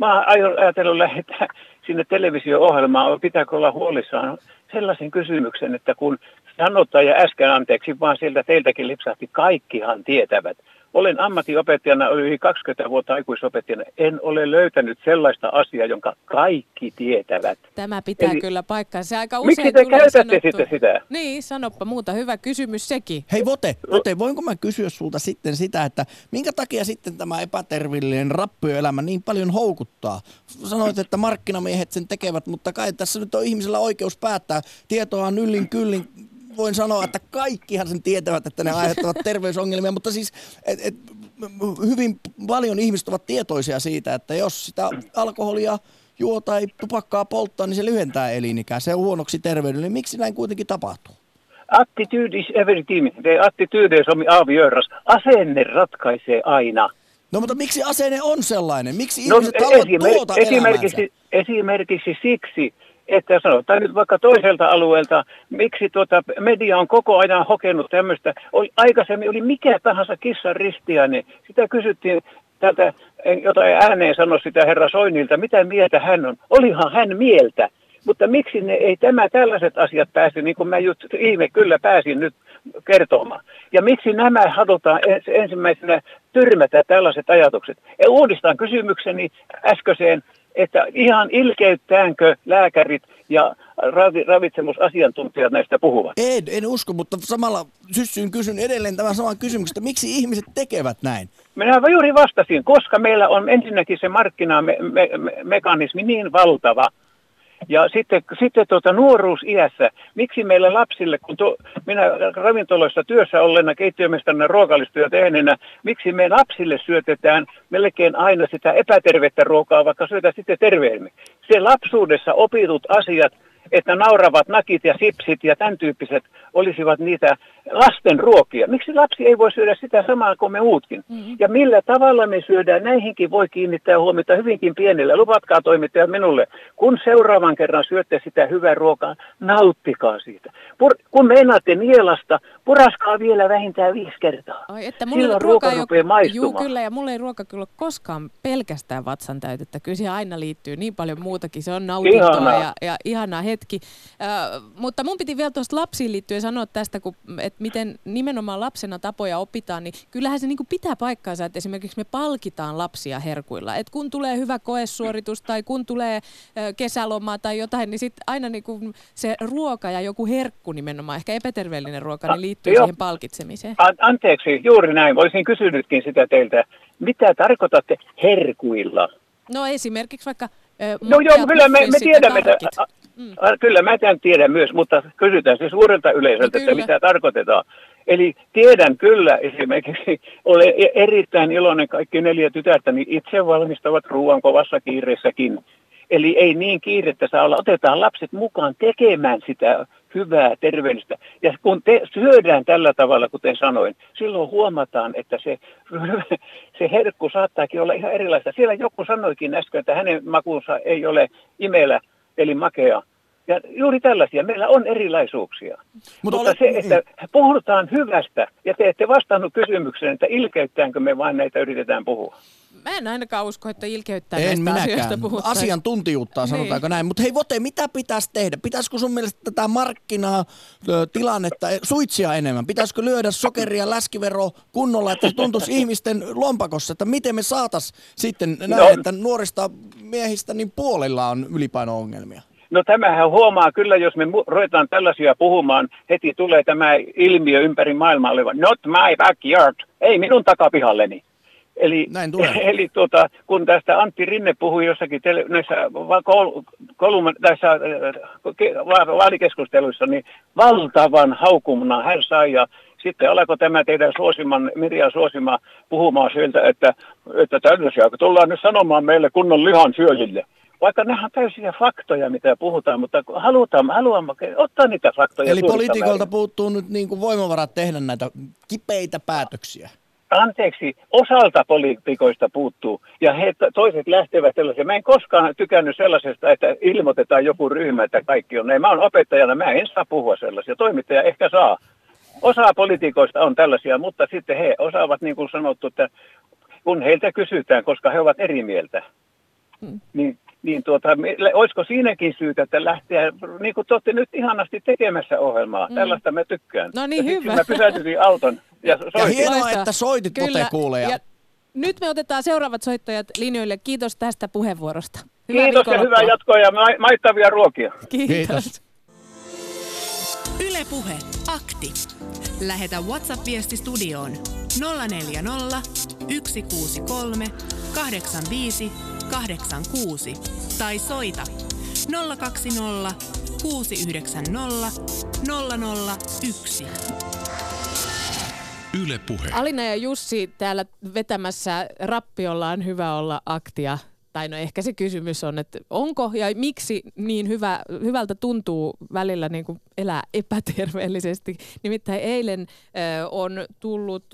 oon ajatellut lähettää sinne televisio-ohjelmaan, pitääkö olla huolissaan sellaisen kysymyksen, että kun sanotaan, ja äsken anteeksi, vaan sieltä teiltäkin lipsahti, kaikkihan tietävät. Olen ammattiopettajana, olin yli 20 vuotta aikuisopettajana. En ole löytänyt sellaista asiaa, jonka kaikki tietävät. Tämä pitää kyllä paikkansa. Aika usein miksi te käytätte sitten sitä? Niin, sanoppa muuta. Hyvä kysymys sekin. Hei Vote, voinko mä kysyä sulta sitten sitä, että minkä takia sitten tämä epäterveellinen rappioelämä niin paljon houkuttaa? Sanoit, että markkinamiehet sen tekevät, mutta kai tässä nyt on ihmisellä oikeus päättää. Tietoa on yllin kyllin. Voin sanoa, että kaikkihan sen tietävät, että ne aiheuttavat terveysongelmia, mutta siis hyvin paljon ihmiset ovat tietoisia siitä, että jos sitä alkoholia juo tai tupakkaa polttaa, niin se lyhentää elinikää. Se on huonoksi terveydelle. Miksi näin kuitenkin tapahtuu? Attitude is everything. Attitude is avioeras. Asenne ratkaisee aina. No mutta miksi asenne on sellainen? Miksi ihmiset haluavat tuota esimerkiksi siksi, että sanotaan nyt vaikka toiselta alueelta, miksi media on koko ajan hokenut tämmöistä. Aikaisemmin oli mikä tahansa kissan ristiäinen. Sitä kysyttiin tältä, jotain ääneen sano sitä herra Soinilta, mitä mieltä hän on. Olihan hän mieltä, mutta miksi ne ei tällaiset asiat pääse, niin kuin mä just ihme kyllä pääsin nyt kertomaan. Ja miksi nämä halutaan ensimmäisenä tyrmätä tällaiset ajatukset. Ja uudistan kysymykseni äskeiseen, että ihan ilkeyttäänkö lääkärit ja ravitsemusasiantuntijat näistä puhuvat? En usko, mutta samalla syssyyn kysyn edelleen tämän saman kysymyksen, että miksi ihmiset tekevät näin? Minä juuri vastasin, koska meillä on ensinnäkin se markkinamekanismi niin valtava. Ja sitten nuoruusiässä, miksi meillä lapsille, kun minä ravintoloissa työssä olleena, keittiömestarina, ruokalistyötä tehneenä, miksi me lapsille syötetään melkein aina sitä epätervettä ruokaa, vaikka syötään sitten terveemmin. Se lapsuudessa opitut asiat, että nauravat nakit ja sipsit ja tämän tyyppiset olisivat niitä lasten ruokia. Miksi lapsi ei voi syödä sitä samaa kuin me muutkin? Ja millä tavalla me syödään, näihinkin voi kiinnittää huomiota hyvinkin pienellä. Lupatkaa toimittajat minulle, kun seuraavan kerran syötte sitä hyvää ruokaa, nauttikaa siitä. Kun meinaatte nielasta, puraskaa vielä vähintään 5 kertaa. Ai, että silloin ruoka rupeaa maistumaan. Juu, kyllä, ja mulla ei ruoka kyllä koskaan pelkästään vatsan täytettä. Kyllä siihen aina liittyy niin paljon muutakin. Se on nautintoa ja ihanaa hetki. Mutta mun piti vielä tuosta lapsiin liittyen sanoa tästä, että miten nimenomaan lapsena tapoja opitaan, niin kyllähän se niinku pitää paikkaansa, että esimerkiksi me palkitaan lapsia herkuilla. Et kun tulee hyvä koesuoritus tai kun tulee kesäloma tai jotain, niin sitten aina niinku se ruoka ja joku herkku nimenomaan, ehkä epäterveellinen ruoka, niin liittyy siihen palkitsemiseen. Anteeksi, juuri näin. Olisin kysynytkin sitä teiltä. Mitä tarkoitatte herkuilla? No esimerkiksi vaikka... No joo, kyllä me tiedämme, kyllä mä tämän tiedän myös, mutta kysytään se suurelta yleisöltä, että mitä tarkoitetaan. Eli tiedän kyllä esimerkiksi, olen erittäin iloinen kaikki 4 tytärtäni, itse valmistavat ruoan kovassa kiireessäkin. Eli ei niin kiirettä saa olla, otetaan lapset mukaan tekemään sitä hyvää, terveellistä. Ja kun syödään tällä tavalla, kuten sanoin, silloin huomataan, että se herkku saattaakin olla ihan erilaista. Siellä joku sanoikin äsken, että hänen makuunsa ei ole imelä, eli makea. Ja juuri tällaisia. Meillä on erilaisuuksia. Mutta se, että puhutaan hyvästä, ja te ette vastannut kysymykseen, että ilkeyttäänkö me vaan näitä yritetään puhua. Mä en ainakaan usko, että ilkeyttää näistä asioista puhutaan. Asiantuntijuutta, sanotaanko niin. Näin. Mutta hei Vote, mitä pitäisi tehdä? Pitäisikö sun mielestä tätä markkinatilannetta suitsia enemmän? Pitäisikö lyödä sokeria läskivero kunnolla, että se tuntuisi ihmisten lompakossa? Että miten me saataisiin sitten näin, että nuorista miehistä niin puolilla on ylipaino-ongelmia? No tämähän huomaa kyllä, jos me ruvetaan tällaisia puhumaan, heti tulee tämä ilmiö ympäri maailmaa oleva, not my backyard, ei minun takapihalleni. Eli kun tästä Antti Rinne puhui jossakin näissä vaalikeskusteluissa, niin valtavan haukumana hän sai, ja sitten alkoi tämä teidän Mirjan suosima puhumaan sieltä, että tällaisia tullaan nyt sanomaan meille kunnon lihan syöjille. Vaikka nämä on täysiä faktoja, mitä puhutaan, mutta haluamme ottaa niitä faktoja. Eli poliitikolta puuttuu nyt niin kuin voimavarat tehdä näitä kipeitä päätöksiä. Anteeksi, osalta poliitikoista puuttuu, ja he toiset lähtevät sellaisia. Mä en koskaan tykännyt sellaisesta, että ilmoitetaan joku ryhmä, että kaikki on. Ei, mä oon opettajana, mä en saa puhua sellaisia. Toimittaja ehkä saa. Osa poliitikoista on tällaisia, mutta sitten he osaavat, niin kuin sanottu, että kun heiltä kysytään, koska he ovat eri mieltä, niin olisiko siinäkin syytä, että lähteä, niin kuin te olette nyt ihanasti tekemässä ohjelmaa. Tällaista mä tykkään. No niin, hyvä. Mä pysäytin auton ja soitin. Ja hienoa, että soitit, Vote, kuulee. Ja nyt me otetaan seuraavat soittajat linjoille. Kiitos tästä puheenvuorosta. Hyvää kiitos ja hyvää jatkoa ja maittavia ruokia. Kiitos. Yle Puhe. Akti. Lähetä WhatsApp-viesti studioon 040 163 85 86 tai soita 020 690 001. Yle Puhe. Alina ja Jussi täällä vetämässä rappiolla on hyvä olla aktia. Tai no ehkä se kysymys on, että onko ja miksi niin hyvältä tuntuu välillä niin kuin elää epäterveellisesti. Nimittäin eilen on tullut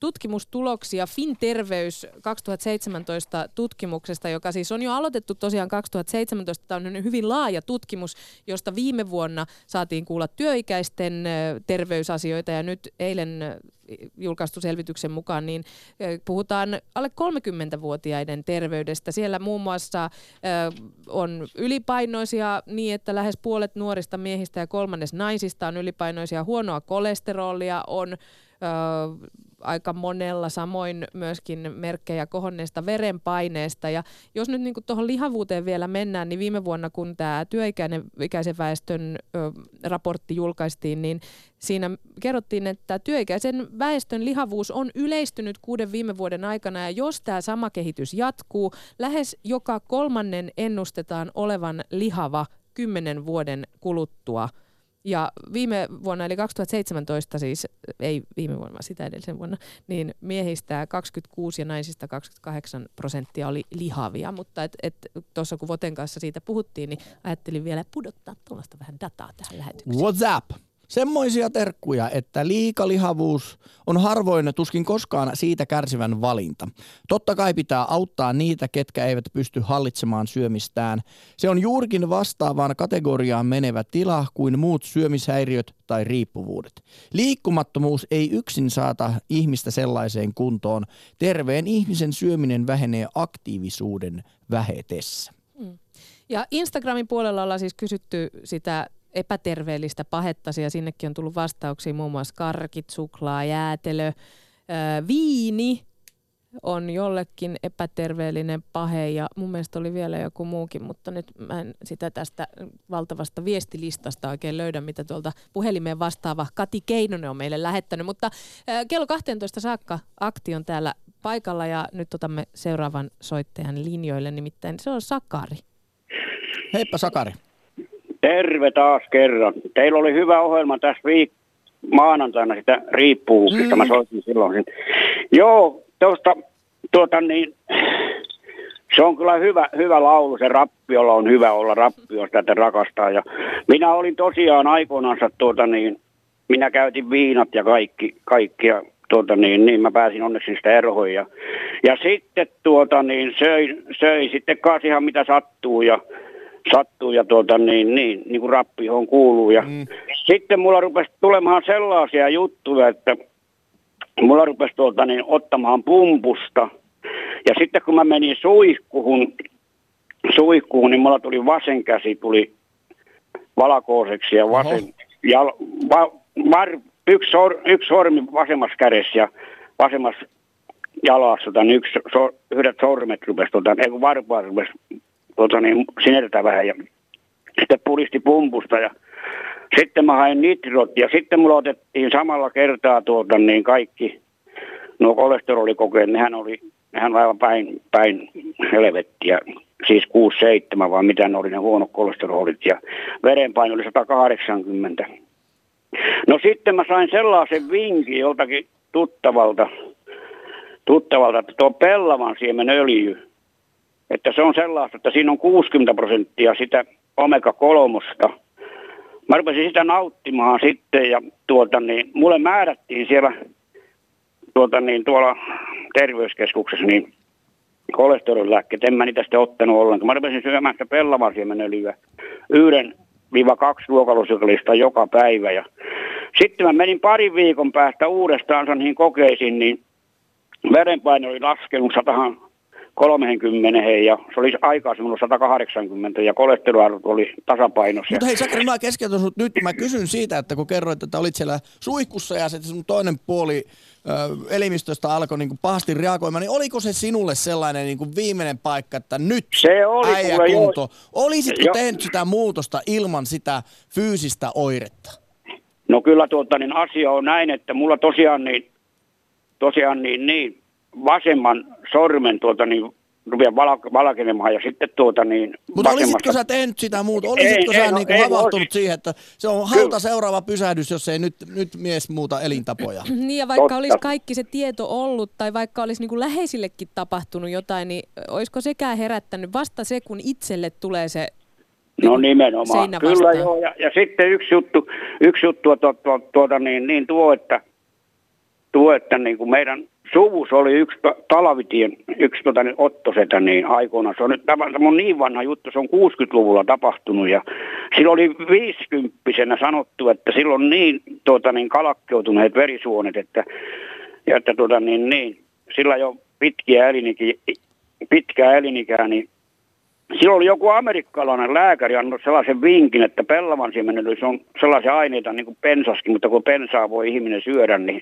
tutkimustuloksia FinTerveys 2017 tutkimuksesta, joka siis on jo aloitettu tosiaan 2017. Tämä on hyvin laaja tutkimus, josta viime vuonna saatiin kuulla työikäisten terveysasioita, ja nyt eilen julkaistun selvityksen mukaan niin puhutaan alle 30-vuotiaiden terveydestä. Siellä muun muassa on ylipainoisia niin, että lähes puolet nuorista miehistä ja kolmannes naisista on ylipainoisia. Huonoa kolesterolia on aika monella, samoin myöskin merkkejä kohonneesta verenpaineesta. Ja jos nyt niin tuohon lihavuuteen vielä mennään, niin viime vuonna kun tämä työikäisen väestön raportti julkaistiin, niin siinä kerrottiin, että työikäisen väestön lihavuus on yleistynyt 6 viime vuoden aikana, ja jos tämä sama kehitys jatkuu, lähes joka kolmannen ennustetaan olevan lihava 10 vuoden kuluttua. Ja viime vuonna, eli 2017 siis, ei viime vuonna, vaan sitä edellisen vuonna, niin miehistä 26 ja naisista 28% oli lihavia. Mutta tuossa kun Voten kanssa siitä puhuttiin, niin ajattelin vielä pudottaa tuollaista vähän dataa tähän lähetykseen. What's up? Semmoisia terkkuja, että liikalihavuus on harvoin tuskin koskaan siitä kärsivän valinta. Totta kai pitää auttaa niitä, ketkä eivät pysty hallitsemaan syömistään. Se on juurikin vastaavaan kategoriaan menevä tila kuin muut syömishäiriöt tai riippuvuudet. Liikkumattomuus ei yksin saata ihmistä sellaiseen kuntoon. Terveen ihmisen syöminen vähenee aktiivisuuden vähetessä. Ja Instagramin puolella ollaan siis kysytty sitä epäterveellistä pahettasi, ja sinnekin on tullut vastauksia muun muassa karkit, suklaa, jäätelö, viini on jollekin epäterveellinen pahe, ja mun mielestä oli vielä joku muukin, mutta nyt mä en sitä tästä valtavasta viestilistasta oikein löydä, mitä tuolta puhelimeen vastaava Kati Keinonen on meille lähettänyt, mutta kello 12 saakka Akti on täällä paikalla, ja nyt otamme seuraavan soittajan linjoille, nimittäin se on Sakari. Heippa Sakari. Terve taas kerran. Teillä oli hyvä ohjelma tässä maanantaina sitä riippuvuuksista. Mä soitin silloin. Joo, tuosta niin, Se on kyllä hyvä laulu, se Rappiolla on hyvä olla, Rappio tätä rakastaa. Ja minä olin tosiaan aikoinansa, minä käytin viinat ja kaikki ja mä pääsin onneksi sitä eroon. Ja sitten söi sitten kaas ihan mitä sattuu ja niin kuin Rappioon kuuluu. Ja sitten mulla rupesi tulemaan sellaisia juttuja, että mulla rupesi ottamaan pumpusta. Ja sitten kun mä menin suihkuun, niin mulla tuli vasen käsi, tuli valakooseksi ja vasen, ja yksi sormi vasemmassa kädessä ja vasemmassa jalassa, yhdet sormet rupesi, varpaa rupesi sinertää vähän ja sitten puristi pumpusta ja sitten mä hain nitrot ja sitten mulla otettiin samalla kertaa kaikki nuo kolesterolikokeet, nehän oli aivan päin helvettiä, siis 6-7, vaan mitä ne oli ne huonot kolesterolit, ja verenpaino oli 180. No sitten mä sain sellaisen vinkin joltakin tuttavalta, että tuo pellavan siemen öljy, että se on sellaista, että siinä on 60% sitä omega-3. Mä rupesin sitä nauttimaan sitten, ja mulle määrättiin siellä tuolla terveyskeskuksessa niin kolesterolilääkkeet, en mä niitä sitten ottanut ollenkaan. Mä rupesin syömään sitä pellavansiemeniöljyä 1-2 ruokalusikallista joka päivä. Ja sitten mä menin parin viikon päästä uudestaan niihin kokeisiin, niin verenpaino oli laskenut 130 ja se oli aikaisemmin 180 ja kolesteroliarvot oli tasapainossa. Mutta hei Sakari, mä keskeytän sut nyt. Mä kysyn siitä, että kun kerroit, että olit siellä suihkussa ja sitten sun toinen puoli elimistöstä alkoi niin kuin pahasti reagoimaan, niin oliko se sinulle sellainen niin kuin viimeinen paikka, että nyt äijä kunto? Olisitko tehnyt sitä muutosta ilman sitä fyysistä oiretta? No kyllä asia on näin, että mulla tosiaan vasemman sormen rupean valkenemaan ja sitten Mutta olisitko sä tehnyt sitä muuta? Olisitko sä havahtunut siihen, että se on hauta seuraava pysähdys, jos ei nyt mies muuta elintapoja? Niin ja vaikka olisi kaikki se tieto ollut tai vaikka olisi läheisillekin tapahtunut jotain, niin olisiko sekään herättänyt vasta se, kun itselle tulee se no nimenomaan. Kyllä joo. Ja sitten yksi juttu että meidän suvussa oli yksi Talvitien, yksi Ottosetä aikoinaan. Se on nyt on niin vanha juttu, se on 60-luvulla tapahtunut ja silloin oli 50-vuotiaana sanottu, että silloin niin kalakkeutuneet verisuonet, että sillä jo pitkää elinikää, niin silloin oli joku amerikkalainen lääkäri annoi sellaisen vinkin, että pellavansiemeniöljy on sellaisia aineita niin kuin pensaskin, mutta kun pensaa voi ihminen syödä, niin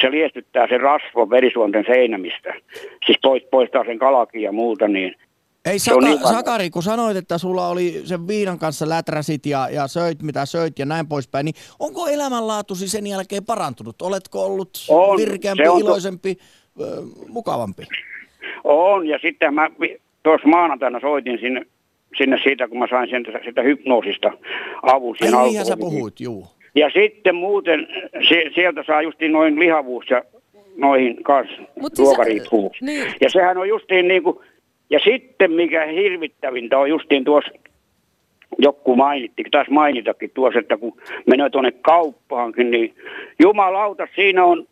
se liestyttää sen rasvan verisuonten seinämistä. Siis poistaa sen kalakin ja muuta. Niin. Ei Sakari, kun sanoit, että sulla oli sen viinan kanssa läträsit ja söit mitä söit ja näin poispäin, niin onko elämänlaatusi sen jälkeen parantunut? Oletko ollut virkeämpi, iloisempi, mukavampi? On, ja sitten mä... Tuossa maanantaina soitin sinne siitä, kun mä sain sitä hypnoosista avun siihen alkoholiin. Niinhän sä puhuit, juu. Ja sitten muuten sieltä saa justiin noin lihavuus ja noihin kanssa ruokariippuvuus. Niin. Ja sehän on justiin niinku, ja sitten mikä hirvittävintä on justiin tuossa, joku mainitakin tuossa, että kun menee tuonne kauppaankin, niin jumalauta siinä on.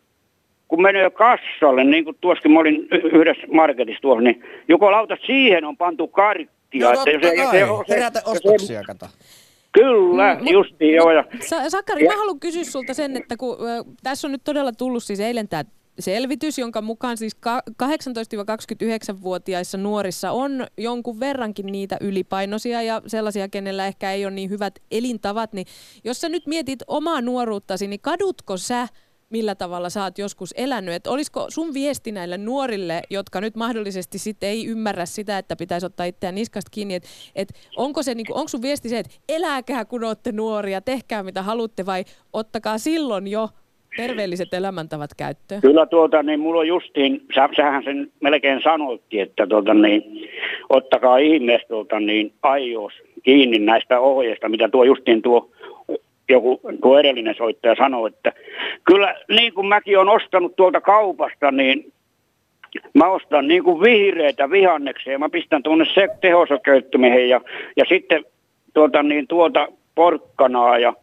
Kun menee kassalle, niin kuin tuossakin mä olin yhdessä marketissa tuossa, niin jumalauta siihen on pantu karkkia. No totta, herätä ostoksia, kato. Kyllä, justiin joo. Sakari, mä haluan kysyä sulta sen, että kun tässä on nyt todella tullut siis eilen tämä selvitys, jonka mukaan siis 18-29-vuotiaissa nuorissa on jonkun verrankin niitä ylipainoisia ja sellaisia, kenellä ehkä ei ole niin hyvät elintavat, niin jos sä nyt mietit omaa nuoruuttasi, niin kadutko sä millä tavalla sä oot joskus elänyt? Et olisiko sun viesti näille nuorille, jotka nyt mahdollisesti sit ei ymmärrä sitä, että pitäisi ottaa itseään niskasta kiinni, että onko sun viesti se, että elääkää kun ootte nuoria, tehkää mitä haluatte vai ottakaa silloin jo terveelliset elämäntavat käyttöön? Kyllä mulla on justiin, sähän sen melkein sanoitkin, että ottakaa ihmeessä aios kiinni näistä ohjeista, mitä tuo justiin joku edellinen soittaja sanoi, että kyllä niin kuin mäkin olen ostanut tuolta kaupasta, niin Mä ostan niin kuin vihreitä vihanneksia ja mä pistän tuonne tehosokeuttimeen ja sitten porkkanaa ja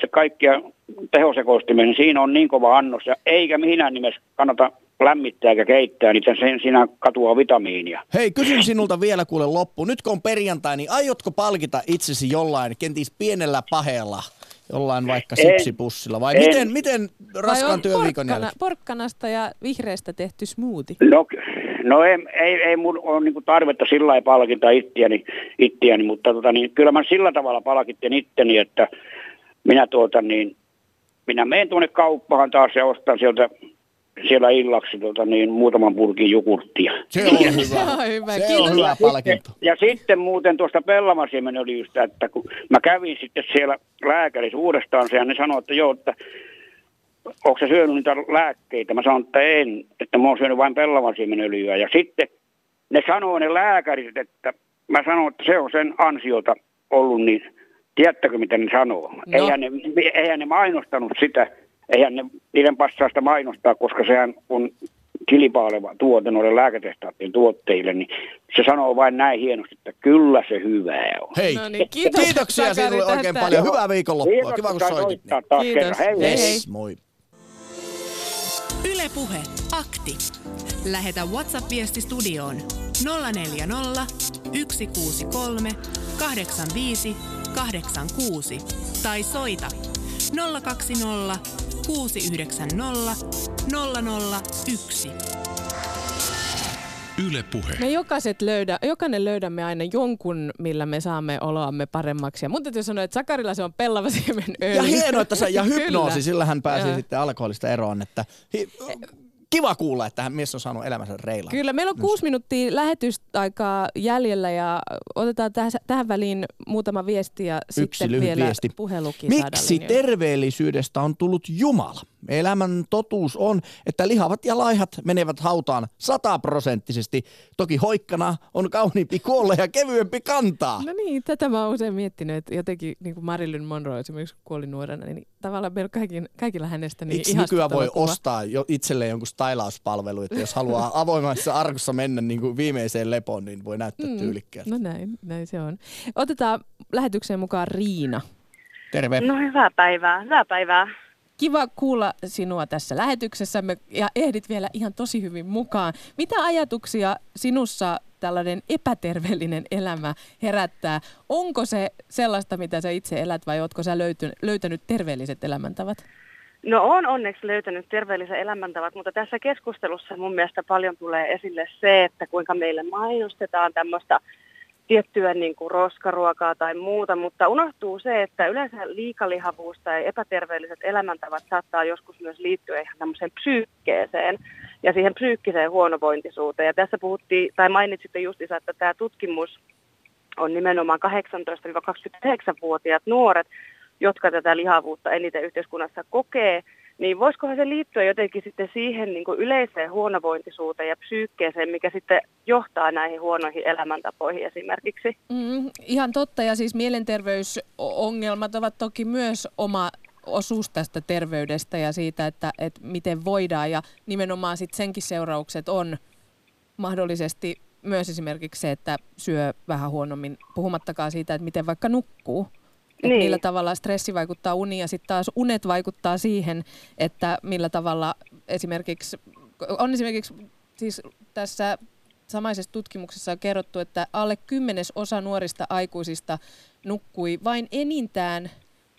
se kaikkia tehosekoistimia, niin siinä on niin kova annos. Ja eikä mihinään nimessä kannata lämmittää eikä keittää, niin siinä katoaa vitamiinia. Hei, kysyn sinulta vielä kuule loppu. Nyt kun on perjantai, niin aiotko palkita itsesi jollain, kenties pienellä paheella? Jollain vaikka sipsipussilla, vai miten raskaan työviikon jälkeen? Porkkanasta ja vihreästä tehty smoothie. No ei mun ole niinku tarvetta sillä lailla palkita itseäni, mutta kyllä mä sillä tavalla palkitsen itteni, että minä menen tuonne kauppaan taas ja ostan siellä illaksi muutaman purkin jogurttia. Se on hyvä palkinto. Ja sitten muuten tuosta pellavasiemenöljystä, että kun mä kävin sitten siellä lääkärissä uudestaan, ja ne sanoi, että joo, että onko sä syönyt niitä lääkkeitä? Mä sanoin, että en, että mä oon syönyt vain pellavasiemenöljyä. Ja sitten ne sanoi ne lääkärit, että mä sanoin, että se on sen ansiota ollut, niin tiedättekö mitä ne sanoo? No. Eihän ne mainostanut sitä. Eihän niiden passaa sitä mainostaa, koska sehän on kilpaileva tuote noille lääketestaattien tuotteille, niin se sanoo vain näin hienosti, että kyllä se hyvää on. Hei, no niin, kiitoksia sinulle oikein paljon. Hyvää viikonloppua. Kiva, kun soitit. Kiitos. Hei. Moi. Yle Puhe. Akti. Lähetä WhatsApp-viesti studioon 040 163 85 86 tai soita 020 690 001. Yle Puhe. Me jokainen löydämme aina jonkun, millä me saamme oloamme paremmaksi. Ja mun täytyy sanoa, että Sakarilla se on pellavasiemenöljy. Ja hienoa, että ja hypnoosi, sillä hän pääsi sitten alkoholista eroon, että... Kiva kuulla, että mies on saanut elämänsä reilaan. Kyllä, meillä on 6 minuuttia lähetysaikaa jäljellä ja otetaan tähän väliin muutama viesti ja sitten vielä puhelukin. Miksi terveellisyydestä on tullut Jumala? Elämän totuus on, että lihavat ja laihat menevät hautaan 100%. Toki hoikkana on kauniimpi kuolla ja kevyempi kantaa. No niin, tätä mä oon usein miettinyt, että jotenkin niin kuin Marilyn Monroe esimerkiksi kuoli nuorena, niin tavallaan meillä kaikilla hänestä niin ihastuttava kuva. Nykyään voi ostaa jo itselleen jonkun stylauspalvelu, että jos haluaa avoimessa arkussa mennä niin kuin viimeiseen lepoon, niin voi näyttää tyylikkäältä. No näin se on. Otetaan lähetykseen mukaan Riina. Terve. No hyvää päivää. Kiva kuulla sinua tässä lähetyksessämme ja ehdit vielä ihan tosi hyvin mukaan. Mitä ajatuksia sinussa tällainen epäterveellinen elämä herättää? Onko se sellaista, mitä sä itse elät vai ootko sä löytänyt terveelliset elämäntavat? No olen onneksi löytänyt terveellisen elämäntavat, mutta tässä keskustelussa mun mielestä paljon tulee esille se, että kuinka meille mainostetaan tämmöistä tiettyä niin kuin roskaruokaa tai muuta, mutta unohtuu se, että yleensä liikalihavuus tai epäterveelliset elämäntavat saattaa joskus myös liittyä ihan tämmöiseen psyykkeeseen ja siihen psyykkiseen huonovointisuuteen. Ja tässä mainitsitte justiinsa, että tämä tutkimus on nimenomaan 18-29-vuotiaat nuoret, jotka tätä lihavuutta eniten yhteiskunnassa kokee, niin voisikohan se liittyä jotenkin sitten siihen niin kuin yleiseen huonovointisuuteen ja psyykkeeseen, mikä sitten johtaa näihin huonoihin elämäntapoihin esimerkiksi? Ihan totta, ja siis mielenterveysongelmat ovat toki myös oma osuus tästä terveydestä ja siitä, että miten voidaan, ja nimenomaan sitten senkin seuraukset on mahdollisesti myös esimerkiksi se, että syö vähän huonommin, puhumattakaan siitä, että miten vaikka nukkuu. Niin. Millä tavalla stressi vaikuttaa uniin ja sitten taas unet vaikuttaa siihen, että millä tavalla esimerkiksi tässä samaisessa tutkimuksessa on kerrottu, että alle 10% nuorista aikuisista nukkui vain enintään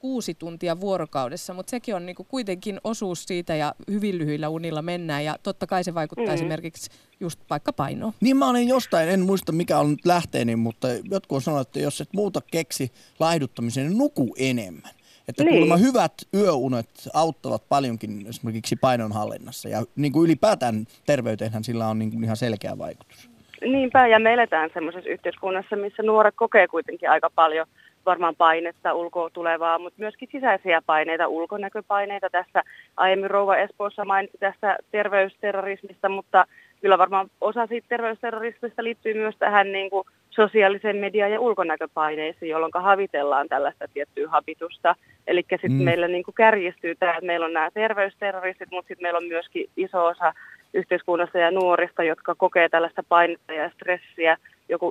6 tuntia vuorokaudessa, mutta sekin on niinku kuitenkin osuus siitä ja hyvin lyhyillä unilla mennään ja totta kai se vaikuttaa esimerkiksi just vaikka painoon. Niin mä olen jostain, en muista mikä on nyt lähteeni, mutta jotkut on sanonut, että jos et muuta keksi laihduttamiseen, niin nuku enemmän. Että kuulemma hyvät yöunet auttavat paljonkin esimerkiksi painonhallinnassa ja niin kuin ylipäätään terveyteenhän sillä on niin kuin ihan selkeä vaikutus. Niinpä, ja me eletään semmoisessa yhteiskunnassa, missä nuoret kokee kuitenkin aika paljon varmaan painetta ulkoa tulevaa, mutta myöskin sisäisiä paineita, ulkonäköpaineita. Tässä aiemmin rouva Espoossa mainitsi tästä terveysterrorismista, mutta kyllä varmaan osa siitä terveysterrorismista liittyy myös tähän niin kuin sosiaaliseen mediaan ja ulkonäköpaineisiin, jolloin havitellaan tällaista tiettyä habitusta. Eli sitten meillä niin kuin kärjistyy tämä, että meillä on nämä terveysterroristit, mutta sitten meillä on myöskin iso osa yhteiskunnassa ja nuorista, jotka kokee tällaista painetta ja stressiä,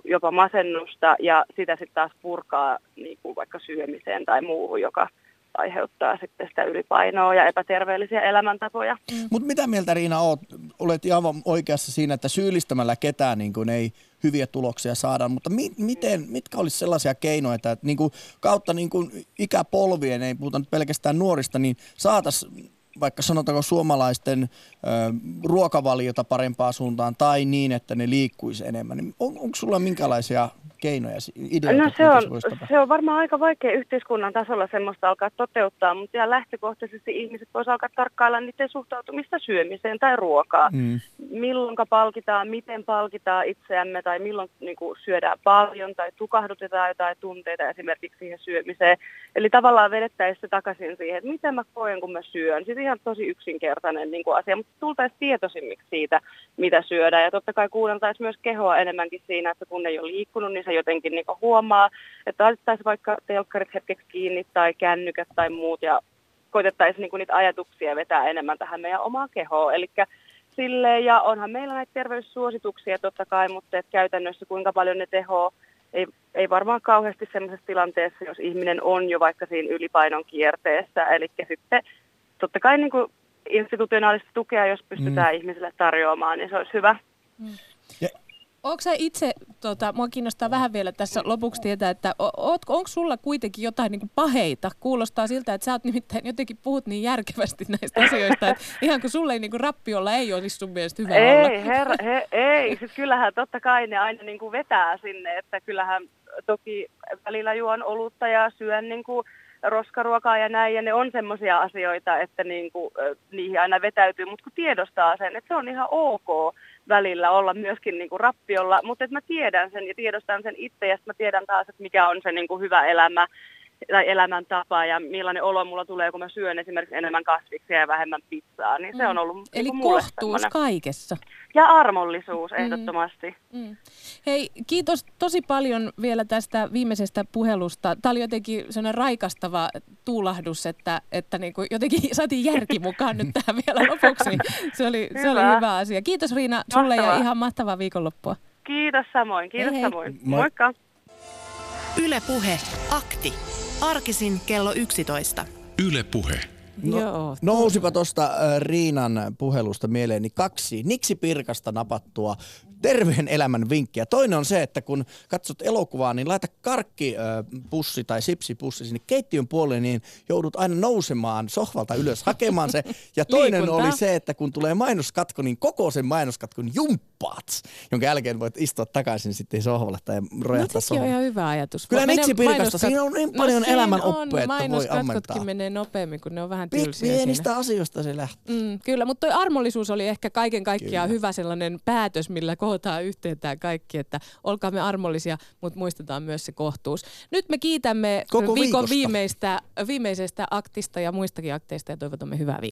jopa masennusta, ja sitä sitten taas purkaa niin kuin vaikka syömiseen tai muuhun, joka aiheuttaa sitten sitä ylipainoa ja epäterveellisiä elämäntapoja. Mutta mitä mieltä, Riina, olet aivan oikeassa siinä, että syyllistämällä ketään niin kun ei hyviä tuloksia saada, mutta mitkä olisi sellaisia keinoja, että niin kun kautta niin kun ikäpolvien, ei puhuta pelkästään nuorista, niin saataisiin vaikka sanotaanko suomalaisten ruokavaliota parempaan suuntaan tai niin, että ne liikkuisi enemmän. Niin onko sulla minkälaisia keinoja, ideoita? No se on varmaan aika vaikea yhteiskunnan tasolla semmoista alkaa toteuttaa, mutta ihan lähtökohtaisesti ihmiset voisi alkaa tarkkailla niiden suhtautumista syömiseen tai ruokaa. Milloinka palkitaan, miten palkitaan itseämme tai milloin niin kuin syödään paljon tai tukahdutetaan jotain tunteita esimerkiksi siihen syömiseen. Eli tavallaan vedettäisiin se takaisin siihen, että mitä mä koen, kun mä syön. Sitten ihan tosi yksinkertainen niin kuin asia, mutta tultaisiin tietoisimmiksi siitä, mitä syödään. Ja totta kai kuunneltaisiin myös kehoa enemmänkin siinä, että kun ei ole liikkunut, niin se jotenkin niin kuin huomaa, että laitettaisiin vaikka telkkarit hetkeksi kiinni tai kännykät tai muut ja koitettaisiin niin kuin niitä ajatuksia vetää enemmän tähän meidän omaan kehoon. Elikkä silleen, ja onhan meillä näitä terveyssuosituksia totta kai, mutta käytännössä kuinka paljon ne tehoa. Ei varmaan kauheasti sellaisessa tilanteessa, jos ihminen on jo vaikka siinä ylipainon kierteessä. Eli sitten totta kai niin kuin institutionaalista tukea, jos pystytään ihmisille tarjoamaan, niin se olisi hyvä. Onko sä itse, mua kiinnostaa vähän vielä tässä lopuksi tietää, että onko sulla kuitenkin jotain niin kuin paheita? Kuulostaa siltä, että sä oot nimittäin jotenkin puhut niin järkevästi näistä asioista, että ihan kun sulle ei niin kuin rappiolla ei olisi sun mielestä hyvä olla. Ei, siis kyllähän totta kai ne aina niin kuin vetää sinne, että kyllähän toki välillä juon olutta ja syön niin kuin roskaruokaa ja näin, ja ne on semmoisia asioita, että niinku, niihin aina vetäytyy, mutta kun tiedostaa sen, että se on ihan ok välillä olla myöskin niinku rappiolla, mutta että mä tiedän sen ja tiedostan sen itse, ja sitten mä tiedän taas, että mikä on se niinku hyvä elämä tai elämäntapa ja millainen olo mulla tulee, kun mä syön esimerkiksi enemmän kasviksia ja vähemmän pizzaa, niin se on ollut eli kohtuus kaikessa. Ja armollisuus ehdottomasti. Hei, kiitos tosi paljon vielä tästä viimeisestä puhelusta. Tämä oli jotenkin sellainen raikastava tuulahdus, että niin kuin jotenkin saatiin järki mukaan nyt tähän vielä lopuksi. Se oli hyvä asia. Kiitos Riina sulle ja ihan mahtavaa viikonloppua. Kiitos samoin, kiitos samoin. Moikka. Yle Puhe, Akti. Arkisin kello 11. Yle Puhe. Nousipa tuosta Riinan puhelusta mieleeni kaksi niksipirkasta napattua terveen elämän vinkkiä. Toinen on se, että kun katsot elokuvaa, niin laita karkkipussi tai sipsipussi sinne keittiön puolelle, niin joudut aina nousemaan sohvalta ylös hakemaan se. Ja toinen oli se, että kun tulee mainoskatko, niin koko sen mainoskatkon jumppaat, jonka jälkeen voit istua takaisin sitten sohvalle tai rojahtaa sohvalle. No sekin on ihan hyvä ajatus. Kyllä niksipirkasta, siinä on niin paljon elämän oppeja, että voi ammentaa. Mainoskatkotkin menee nopeammin, kun ne on vähän pienistä asioista se lähtee. Kyllä, mutta toi armollisuus oli ehkä kaiken kaikkiaan hyvä sellainen päätös, millä kootaan yhteen tämä kaikki, että olkaamme armollisia, mutta muistetaan myös se kohtuus. Nyt me kiitämme koko viikon viimeisestä aktista ja muistakin akteista ja toivotamme hyvää viikkoa.